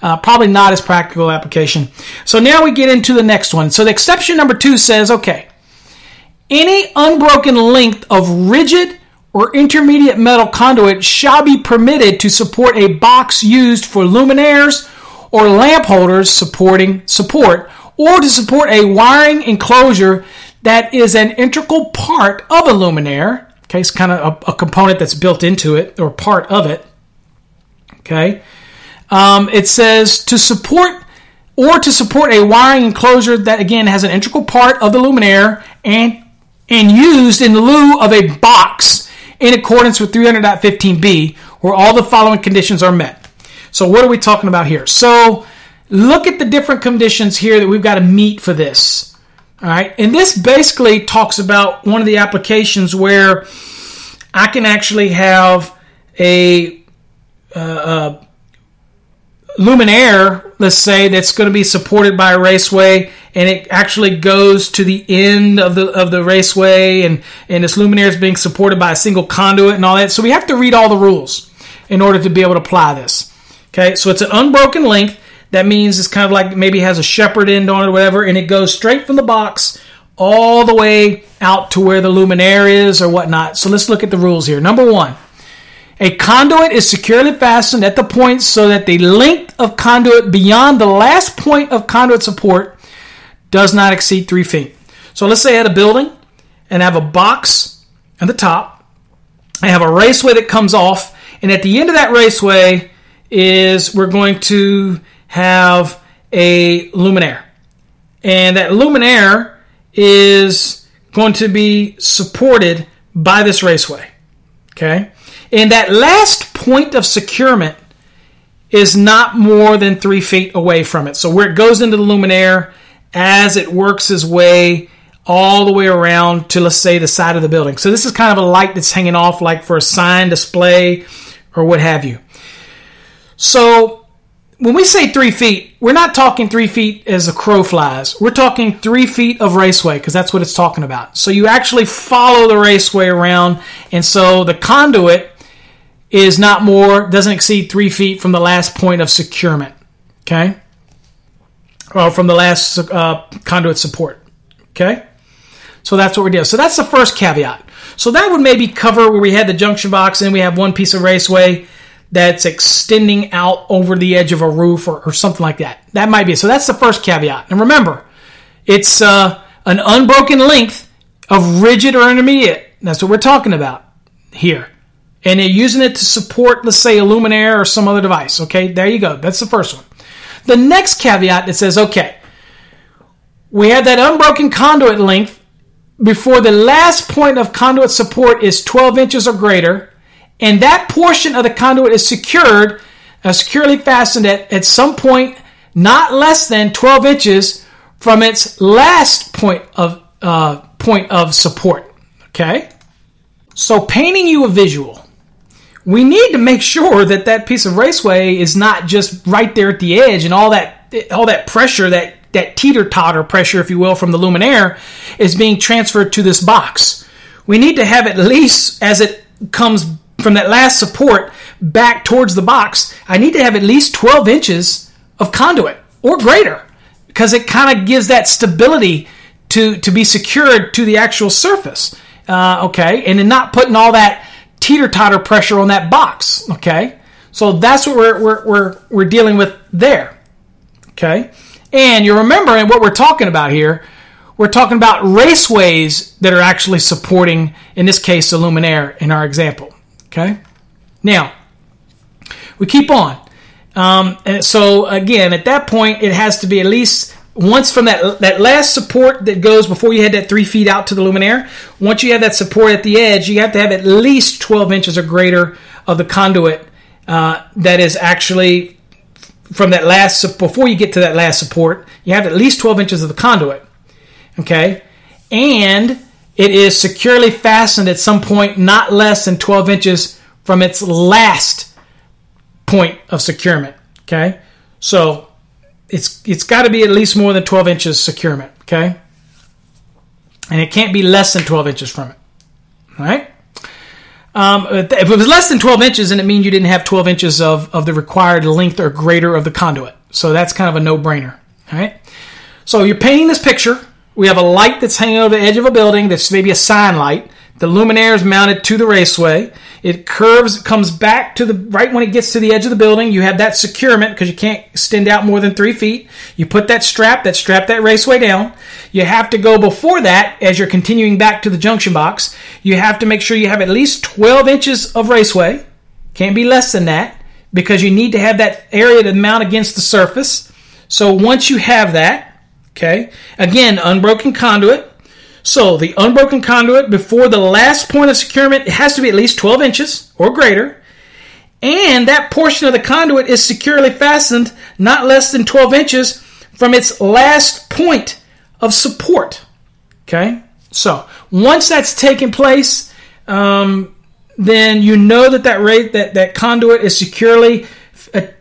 Probably not as practical application. So now we get into the next one. So the exception number 2 says, okay, any unbroken length of rigid or intermediate metal conduit shall be permitted to support a box used for luminaires or lamp holders or to support a wiring enclosure that is an integral part of a luminaire. Okay, it's kind of a component that's built into it or part of it. Okay. It says to support a wiring enclosure that, again, has an integral part of the luminaire and used in lieu of a box in accordance with 300.15b, where all the following conditions are met. So what are we talking about here? So look at the different conditions here that we've got to meet for this. All right. And this basically talks about one of the applications where I can actually have a luminaire, let's say, that's going to be supported by a raceway, and it actually goes to the end of the raceway, and this luminaire is being supported by a single conduit and all that. So we have to read all the rules in order to be able to apply this. Okay, so it's an unbroken length. That means it's kind of like maybe has a shepherd end on it or whatever, and it goes straight from the box all the way out to where the luminaire is or whatnot. So let's look at the rules here. Number 1. A conduit is securely fastened at the point so that the length of conduit beyond the last point of conduit support does not exceed 3 feet. So let's say I had a building and I have a box at the top. I have a raceway that comes off, and at the end of that raceway we're going to have a luminaire. And that luminaire is going to be supported by this raceway. Okay? And that last point of securement is not more than 3 feet away from it. So where it goes into the luminaire as it works its way all the way around to, let's say, the side of the building. So this is kind of a light that's hanging off like for a sign display or what have you. So when we say 3 feet, we're not talking 3 feet as a crow flies. We're talking 3 feet of raceway, because that's what it's talking about. So you actually follow the raceway around, and so the conduit doesn't exceed 3 feet from the last point of securement, okay? Or from the last conduit support, okay? So that's what we're doing. So that's the first caveat. So that would maybe cover where we had the junction box and we have one piece of raceway. that's extending out over the edge of a roof or something like that. That might be it. So that's the first caveat. And remember, it's an unbroken length of rigid or intermediate. That's what we're talking about here. And they're using it to support, let's say, a luminaire or some other device. Okay, there you go. That's the first one. The next caveat that says, okay, we have that unbroken conduit length before the last point of conduit support is 12 inches or greater, and that portion of the conduit is secured, securely fastened at some point not less than 12 inches from its last point of support. Okay? So painting you a visual, we need to make sure that that piece of raceway is not just right there at the edge, and all that pressure, that teeter-totter pressure, if you will, from the luminaire is being transferred to this box. We need to have at least, as it comes from that last support back towards the box, I need to have at least 12 inches of conduit or greater, because it kind of gives that stability to be secured to the actual surface. Okay, and then not putting all that teeter-totter pressure on that box. Okay, so that's what we're dealing with there. Okay. And you remember, and what we're talking about here, we're talking about raceways that are actually supporting, in this case, the luminaire in our example. Okay? Now, we keep on. And so, again, at that point, it has to be at least once from that last support that goes before you had that 3 feet out to the luminaire. Once you have that support at the edge, you have to have at least 12 inches or greater of the conduit that is actually from that last, before you get to that last support, you have at least 12 inches of the conduit, okay? And it is securely fastened at some point not less than 12 inches from its last point of securement, okay? So it's got to be at least more than 12 inches securement, okay? And it can't be less than 12 inches from it, all right? If it was less than 12 inches, then it means you didn't have 12 inches of the required length or greater of the conduit. So that's kind of a no-brainer. All right. So you're painting this picture. We have a light that's hanging over the edge of a building. That's maybe a sign light. The luminaire is mounted to the raceway. It curves, comes back to the right when it gets to the edge of the building. You have that securement because you can't extend out more than 3 feet. You put that raceway down. You have to go before that as you're continuing back to the junction box. You have to make sure you have at least 12 inches of raceway. Can't be less than that because you need to have that area to mount against the surface. So once you have that, okay, again, unbroken conduit. So the unbroken conduit before the last point of securement, it has to be at least 12 inches or greater. And that portion of the conduit is securely fastened not less than 12 inches from its last point of support. Okay? So once that's taken place, then you know that conduit is securely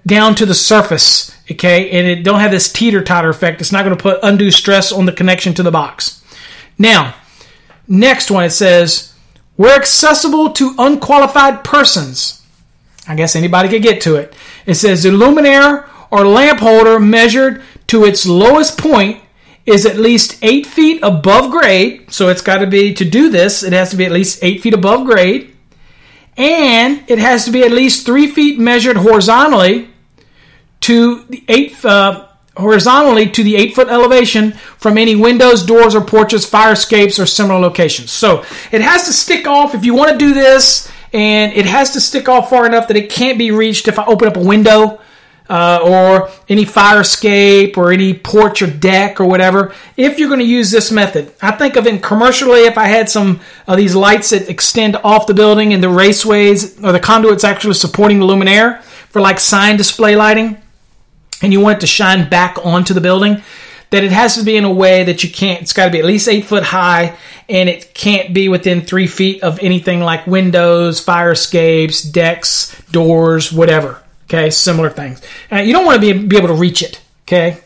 down to the surface. Okay? And it don't have this teeter-totter effect. It's not going to put undue stress on the connection to the box. Now, next one, it says, we're accessible to unqualified persons. I guess anybody could get to it. It says the luminaire or lamp holder measured to its lowest point is at least 8 feet above grade. So it's got to be, to do this, it has to be at least 8 feet above grade. And it has to be at least 3 feet measured horizontally to the 8th horizontally to the 8-foot elevation from any windows, doors, or porches, fire escapes, or similar locations. So it has to stick off if you want to do this, and it has to stick off far enough that it can't be reached if I open up a window or any fire escape or any porch or deck or whatever, if you're going to use this method. I think of it commercially, if I had some of these lights that extend off the building and the raceways or the conduits actually supporting the luminaire for like sign display lighting, and you want it to shine back onto the building, that it has to be in a way that you can't, it's got to be at least 8 foot high, and it can't be within 3 feet of anything like windows, fire escapes, decks, doors, whatever, okay, similar things. You don't want to be able to reach it, okay?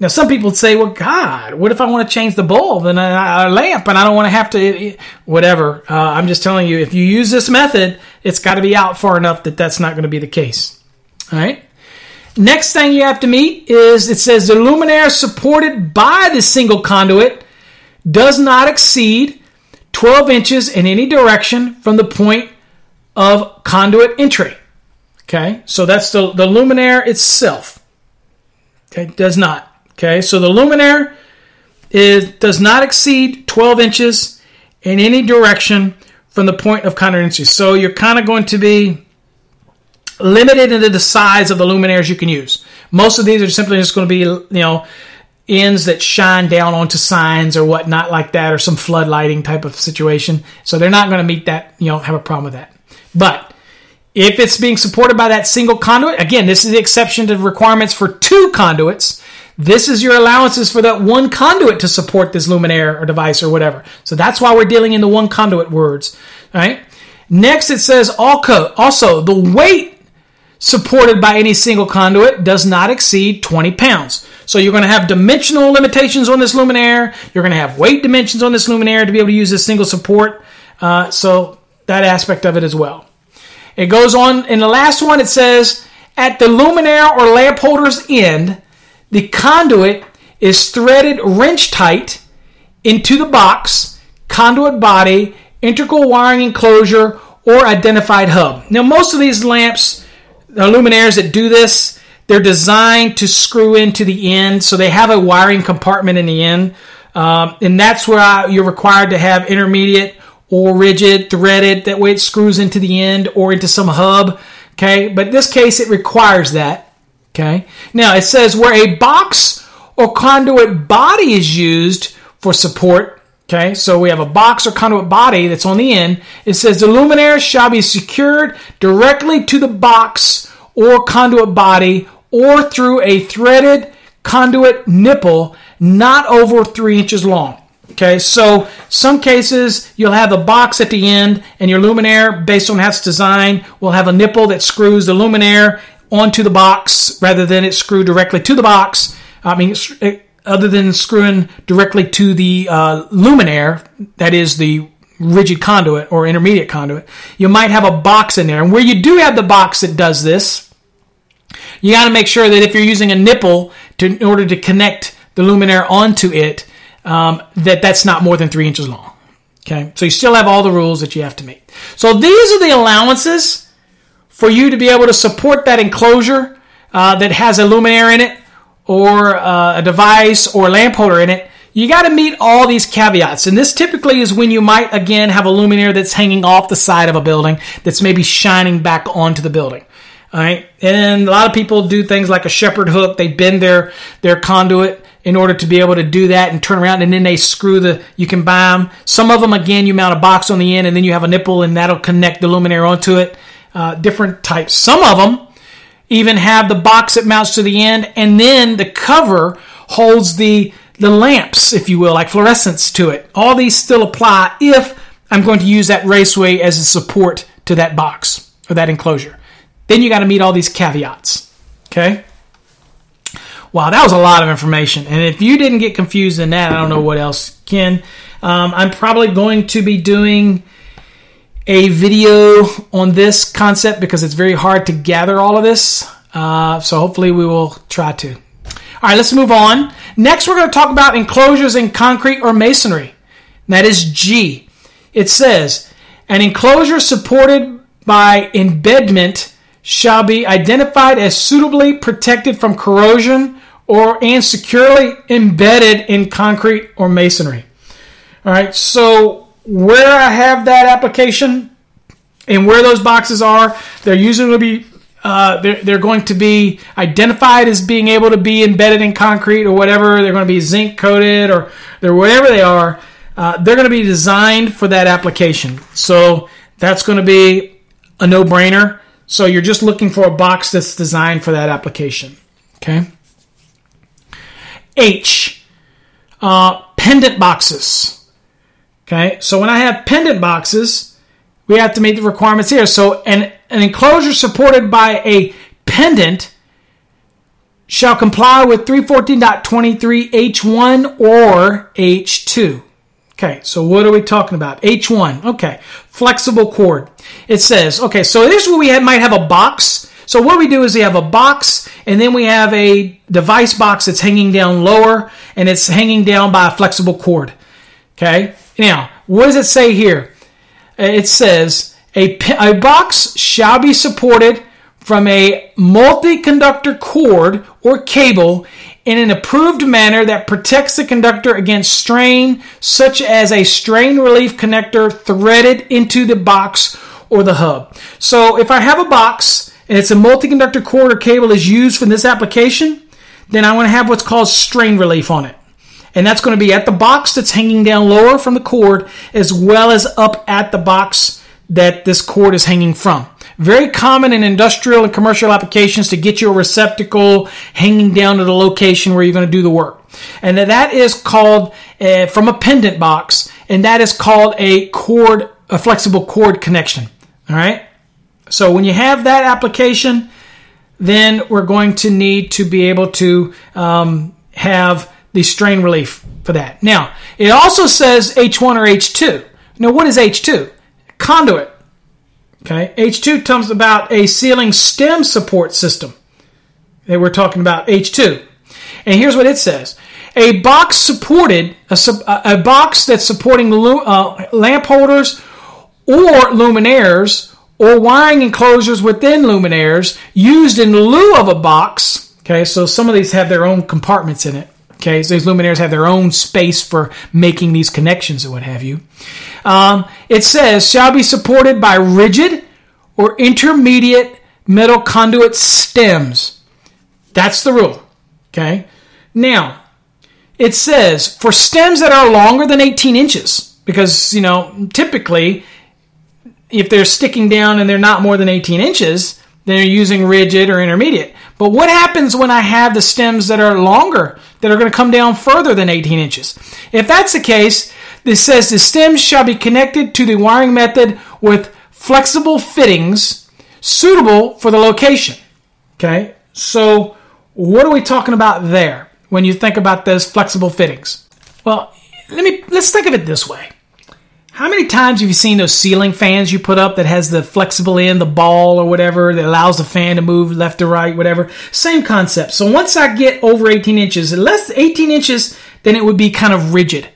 Now, some people say, well, God, what if I want to change the bulb and a lamp, and I don't want to have to, whatever. I'm just telling you, if you use this method, it's got to be out far enough that that's not going to be the case, all right? Next thing you have to meet is, it says the luminaire supported by the single conduit does not exceed 12 inches in any direction from the point of conduit entry. Okay, so that's the luminaire itself. Okay, does not. Okay, so the luminaire does not exceed 12 inches in any direction from the point of continency. So you're kind of going to be limited into the size of the luminaires you can use. Most of these are simply just going to be, ends that shine down onto signs or whatnot like that, or some flood lighting type of situation. So they're not going to meet that, have a problem with that. But if it's being supported by that single conduit, again, this is the exception to requirements for two conduits. This is your allowances for that one conduit to support this luminaire or device or whatever. So that's why we're dealing in the one conduit words. All right. Next, it says also the weight supported by any single conduit does not exceed 20 pounds. So you're going to have dimensional limitations on this luminaire. You're going to have weight dimensions on this luminaire to be able to use this single support. So that aspect of it as well. It goes on in the last one. It says at the luminaire or lamp holder's end, the conduit is threaded wrench tight into the box, conduit body, integral wiring enclosure, or identified hub. Now, most of these lamps, the luminaires that do this, they're designed to screw into the end, so they have a wiring compartment in the end, and that's where you're required to have intermediate or rigid threaded. That way, it screws into the end or into some hub. Okay, but in this case, it requires that. Okay. Now, it says where a box or conduit body is used for support. Okay. So we have a box or conduit body that's on the end. It says the luminaire shall be secured directly to the box or conduit body or through a threaded conduit nipple not over 3 inches long. Okay. So some cases you'll have a box at the end and your luminaire, based on how it's designed, will have a nipple that screws the luminaire onto the box rather than it screw directly to the box. Other than screwing directly to the luminaire, that is the rigid conduit or intermediate conduit, you might have a box in there. And where you do have the box that does this, you got to make sure that if you're using a nipple in order to connect the luminaire onto it, that's not more than 3 inches long. Okay, so you still have all the rules that you have to meet. So these are the allowances for you to be able to support that enclosure that has a luminaire in it or a device or a lamp holder in it. You got to meet all these caveats. And this typically is when you might, again, have a luminaire that's hanging off the side of a building that's maybe shining back onto the building. All right. And a lot of people do things like a shepherd hook. They bend their conduit in order to be able to do that and turn around, and then they screw you can buy them. Some of them, again, you mount a box on the end and then you have a nipple and that'll connect the luminaire onto it. Different types. Some of them even have the box that mounts to the end, and then the cover holds the lamps, if you will, like fluorescence to it. All these still apply if I'm going to use that raceway as a support to that box or that enclosure. Then you got to meet all these caveats. Okay? Wow, that was a lot of information. And if you didn't get confused in that, I don't know what else. Ken, I'm probably going to be doing a video on this concept because it's very hard to gather all of this. So hopefully we will try to. All right, let's move on. Next, we're going to talk about enclosures in concrete or masonry. That is G. It says, an enclosure supported by embedment shall be identified as suitably protected from corrosion and securely embedded in concrete or masonry. All right, so where I have that application and where those boxes are, they're usually going to be they're going to be identified as being able to be embedded in concrete or whatever. They're going to be zinc coated or they're whatever they are. They're going to be designed for that application. So that's going to be a no-brainer. So you're just looking for a box that's designed for that application. Okay. H, pendant boxes. Okay, so when I have pendant boxes, we have to meet the requirements here. So an enclosure supported by a pendant shall comply with 314.23 H1 or H2. Okay, so what are we talking about? H1, okay, flexible cord. It says, okay, so this is where we might have a box. So what we do is we have a box, and then we have a device box that's hanging down lower, and it's hanging down by a flexible cord. Okay. Now, what does it say here? It says, a box shall be supported from a multi-conductor cord or cable in an approved manner that protects the conductor against strain, such as a strain relief connector threaded into the box or the hub. So if I have a box and it's a multi-conductor cord or cable is used for this application, then I want to have what's called strain relief on it. And that's going to be at the box that's hanging down lower from the cord, as well as up at the box that this cord is hanging from. Very common in industrial and commercial applications to get your receptacle hanging down to the location where you're going to do the work. And that is called, from a pendant box, and that is called a cord, a flexible cord connection. All right? So when you have that application, then we're going to need to be able to have the strain relief for that. Now, it also says H1 or H2. Now, what is H2? Conduit. Okay, H2 comes about a ceiling stem support system that we're talking about, H2. And here's what it says. A box supported, a box that's supporting lamp holders or luminaires or wiring enclosures within luminaires used in lieu of a box. Okay, so some of these have their own compartments in it. Okay, so these luminaires have their own space for making these connections and what have you. It says, shall be supported by rigid or intermediate metal conduit stems. That's the rule. Okay. Now, it says, for stems that are longer than 18 inches, because, you know, typically, if they're sticking down and they're not more than 18 inches, then you're using rigid or intermediate. But what happens when I have the stems that are longer, that are going to come down further than 18 inches? If that's the case, this says the stems shall be connected to the wiring method with flexible fittings suitable for the location. Okay, so what are we talking about there when you think about those flexible fittings? Well, let's think of it this way. How many times have you seen those ceiling fans you put up that has the flexible end, the ball or whatever, that allows the fan to move left to right, whatever? Same concept. So once I get over 18 inches, unless 18 inches, then it would be kind of rigid.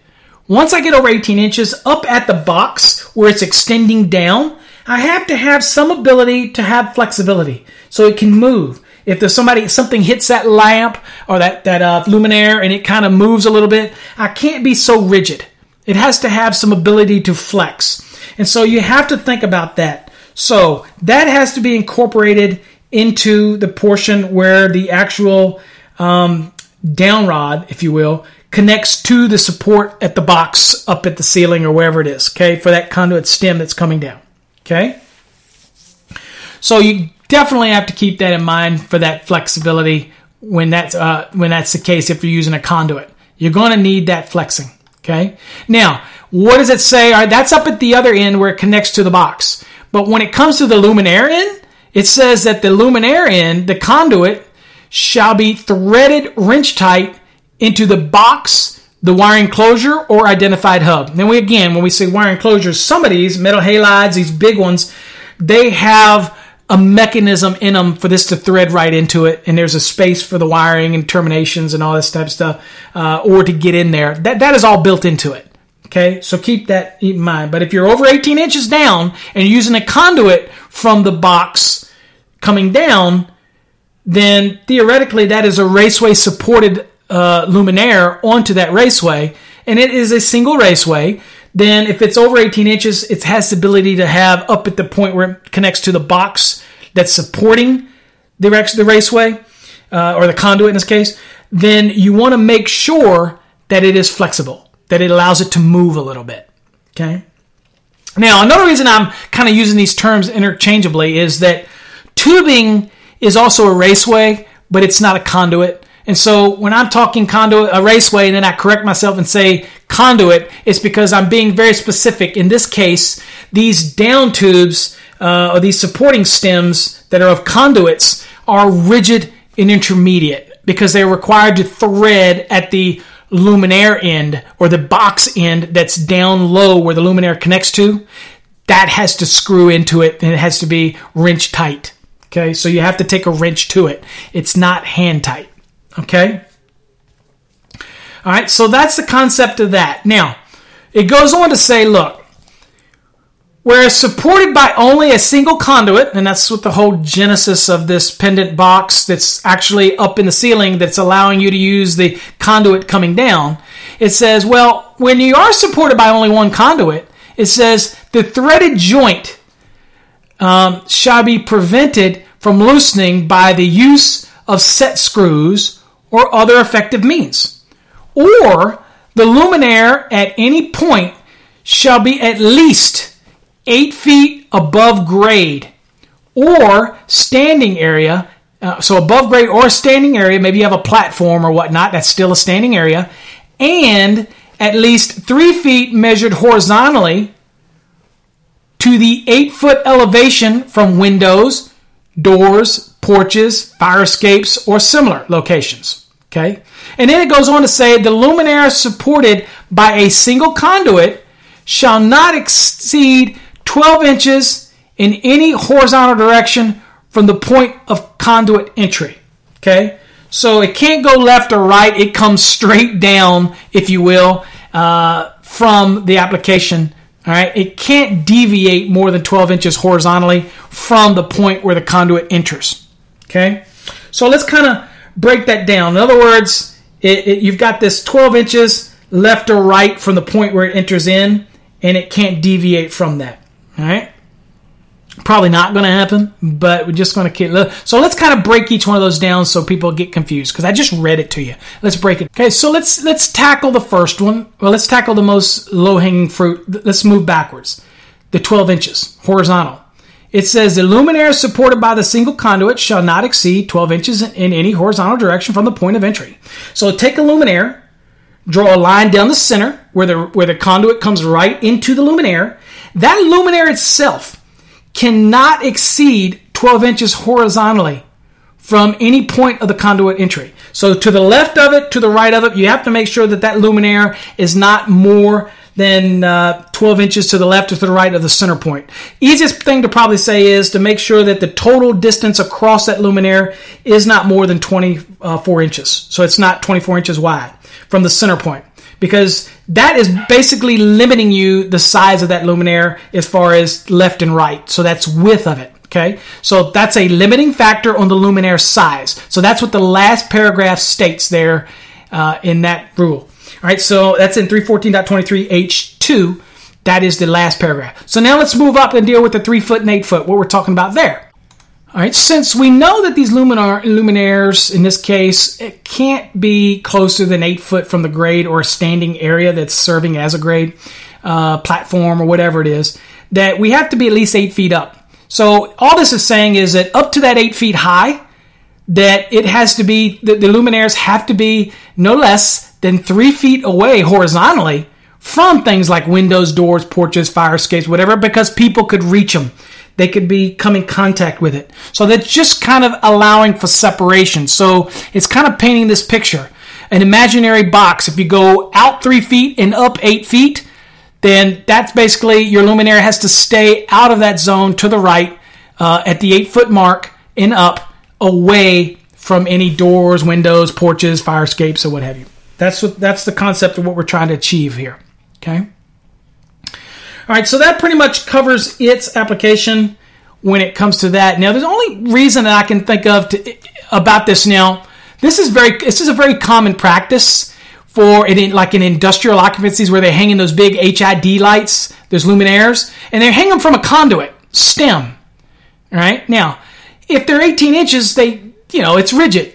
Once I get over 18 inches, up at the box where it's extending down, I have to have some ability to have flexibility so it can move. If there's something hits that lamp or that luminaire and it kind of moves a little bit, I can't be so rigid. It has to have some ability to flex. And so you have to think about that. So that has to be incorporated into the portion where the actual down rod, if you will, connects to the support at the box up at the ceiling or wherever it is, okay, for that conduit stem that's coming down, okay? So you definitely have to keep that in mind for that flexibility when that's the case if you're using a conduit. You're going to need that flexing. Okay. Now, what does it say? All right, that's up at the other end where it connects to the box. But when it comes to the luminaire end, it says that the luminaire end, the conduit, shall be threaded wrench tight into the box, the wire enclosure, or identified hub. Then when we say wire enclosures, some of these metal halides, these big ones, they have a mechanism in them for this to thread right into it, and there's a space for the wiring and terminations and all this type of stuff, or to get in there. That is all built into it, okay? So keep that in mind. But if you're over 18 inches down and using a conduit from the box coming down, then theoretically that is a raceway-supported luminaire onto that raceway, and it is a single raceway. Then if it's over 18 inches, it has the ability to have up at the point where it connects to the box that's supporting the raceway, or the conduit in this case, then you want to make sure that it is flexible, that it allows it to move a little bit, okay? Now, another reason I'm kind of using these terms interchangeably is that tubing is also a raceway, but it's not a conduit. And so when I'm talking conduit, a raceway, and then I correct myself and say conduit, it's because I'm being very specific. In this case, these down tubes or these supporting stems that are of conduits are rigid and intermediate because they're required to thread at the luminaire end or the box end that's down low where the luminaire connects to. That has to screw into it and it has to be wrench tight. Okay, so you have to take a wrench to it. It's not hand tight. Okay? All right, so that's the concept of that. Now, it goes on to say, look, whereas supported by only a single conduit, and that's what the whole genesis of this pendant box that's actually up in the ceiling that's allowing you to use the conduit coming down, it says, well, when you are supported by only one conduit, it says the threaded joint shall be prevented from loosening by the use of set screws or other effective means, or the luminaire at any point shall be at least 8 feet above grade or standing area. So above grade or standing area, maybe you have a platform or whatnot, that's still a standing area, and at least 3 feet measured horizontally to the 8-foot elevation from windows, doors, porches, fire escapes, or similar locations. Okay? And then it goes on to say the luminaire supported by a single conduit shall not exceed 12 inches in any horizontal direction from the point of conduit entry. Okay? So it can't go left or right. It comes straight down, if you will, from the application. All right? It can't deviate more than 12 inches horizontally from the point where the conduit enters. Okay? So let's kind of break that down. In other words, you've got this 12 inches left or right from the point where it enters in, and it can't deviate from that. All right? Probably not going to happen, but we're just going to keep. So let's kind of break each one of those down so people get confused, because I just read it to you. Let's break it. Okay, so let's tackle the first one. Well, let's tackle the most low-hanging fruit. Let's move backwards. The 12 inches, horizontal. It says the luminaire supported by the single conduit shall not exceed 12 inches in any horizontal direction from the point of entry. So take a luminaire, draw a line down the center where the conduit comes right into the luminaire. That luminaire itself cannot exceed 12 inches horizontally from any point of the conduit entry. So to the left of it, to the right of it, you have to make sure that luminaire is not more than 12 inches to the left or to the right of the center point. Easiest thing to probably say is to make sure that the total distance across that luminaire is not more than 24 inches. So it's not 24 inches wide from the center point, because that is basically limiting you the size of that luminaire as far as left and right. So that's width of it. Okay, so that's a limiting factor on the luminaire size. So that's what the last paragraph states there in that rule. All right, so that's in 314.23H2. That is the last paragraph. So now let's move up and deal with the 3 foot and 8 foot, what we're talking about there. All right, since we know that these luminaires, in this case, it can't be closer than 8 foot from the grade or a standing area that's serving as a grade, platform or whatever it is, that we have to be at least 8 feet up. So all this is saying is that up to that 8 feet high, that it has to be, the luminaires have to be no less than 3 feet away horizontally from things like windows, doors, porches, fire escapes, whatever, because people could reach them. They could be come in contact with it. So that's just kind of allowing for separation. So it's kind of painting this picture. An imaginary box, if you go out 3 feet and up 8 feet, then that's basically your luminaire has to stay out of that zone to the right at the 8 foot mark and up, away from any doors, windows, porches, fire escapes, or what have you. That's the concept of what we're trying to achieve here. Okay. All right, so that pretty much covers its application when it comes to that. Now, there's only reason that I can think of about this now. This is a very common practice for in industrial occupancies where they're hanging those big HID lights, those luminaires, and they hang them from a conduit stem. All right, now, if they're 18 inches, it's rigid,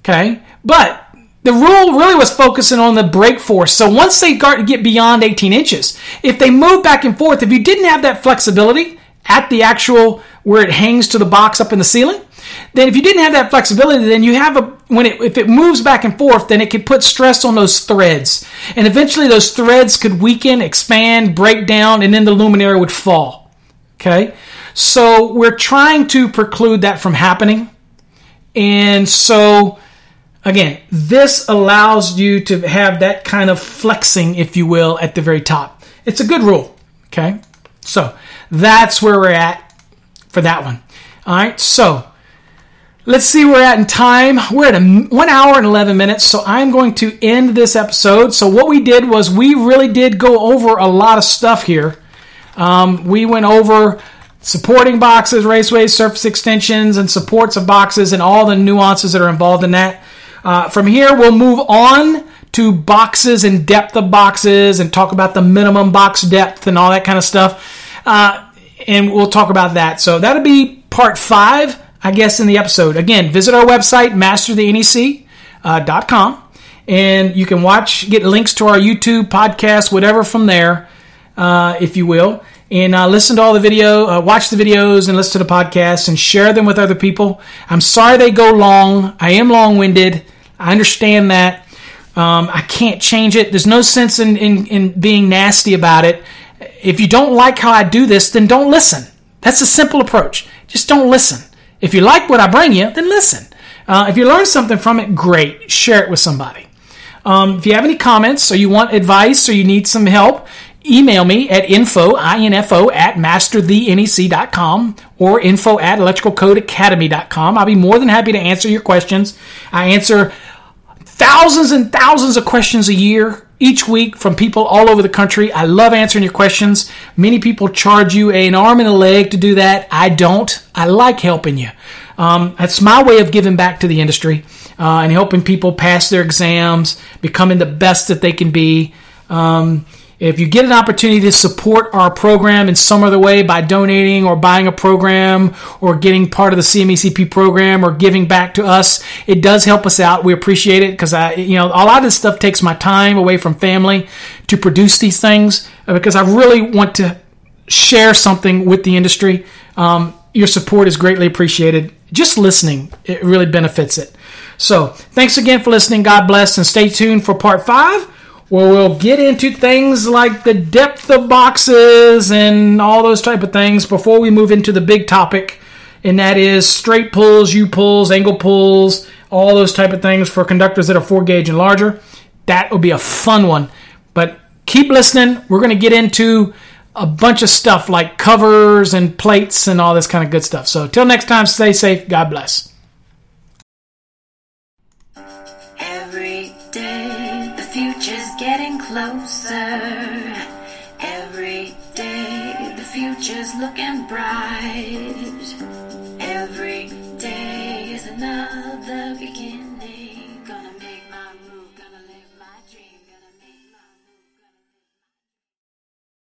okay? But the rule really was focusing on the brake force. So once they get beyond 18 inches, if they move back and forth, if you didn't have that flexibility at the actual where it hangs to the box up in the ceiling, then if you didn't have that flexibility, then you have if it moves back and forth, then it could put stress on those threads. And eventually those threads could weaken, expand, break down, and then the luminaire would fall, okay? So we're trying to preclude that from happening. And so, again, this allows you to have that kind of flexing, if you will, at the very top. It's a good rule, okay? So that's where we're at for that one. All right, so let's see where we're at in time. We're at 1 hour and 11 minutes, so I'm going to end this episode. So what we did was we really did go over a lot of stuff here. We went over supporting boxes, raceways, surface extensions, and supports of boxes and all the nuances that are involved in that. From here, we'll move on to boxes and depth of boxes and talk about the minimum box depth and all that kind of stuff. And we'll talk about that. So that'll be part 5, I guess, in the episode. Again, visit our website, masterthenec.com, and you can get links to our YouTube, podcast, whatever from there, if you will. And listen to all the video, watch the videos and listen to the podcasts and share them with other people. I'm sorry they go long. I am long-winded. I understand that. I can't change it. There's no sense in being nasty about it. If you don't like how I do this, then don't listen. That's a simple approach. Just don't listen. If you like what I bring you, then listen. If you learn something from it, great. Share it with somebody. If you have any comments or you want advice or you need some help, email me at info@masterthenec.com or info@electricalcodeacademy.com. I'll be more than happy to answer your questions. I answer thousands and thousands of questions a year, each week, from people all over the country. I love answering your questions. Many people charge you an arm and a leg to do that. I don't. I like helping you. That's my way of giving back to the industry and helping people pass their exams, becoming the best that they can be. If you get an opportunity to support our program in some other way by donating or buying a program or getting part of the CMECP program or giving back to us, it does help us out. We appreciate it because a lot of this stuff takes my time away from family to produce these things because I really want to share something with the industry. Your support is greatly appreciated. Just listening, it really benefits it. So thanks again for listening. God bless and stay tuned for part 5. Well, we'll get into things like the depth of boxes and all those type of things before we move into the big topic, and that is straight pulls, U-pulls, angle pulls, all those type of things for conductors that are 4-gauge and larger. That will be a fun one, but keep listening. We're going to get into a bunch of stuff like covers and plates and all this kind of good stuff. So till next time, stay safe. God bless. Closer every day, the future's looking bright. Every day is another.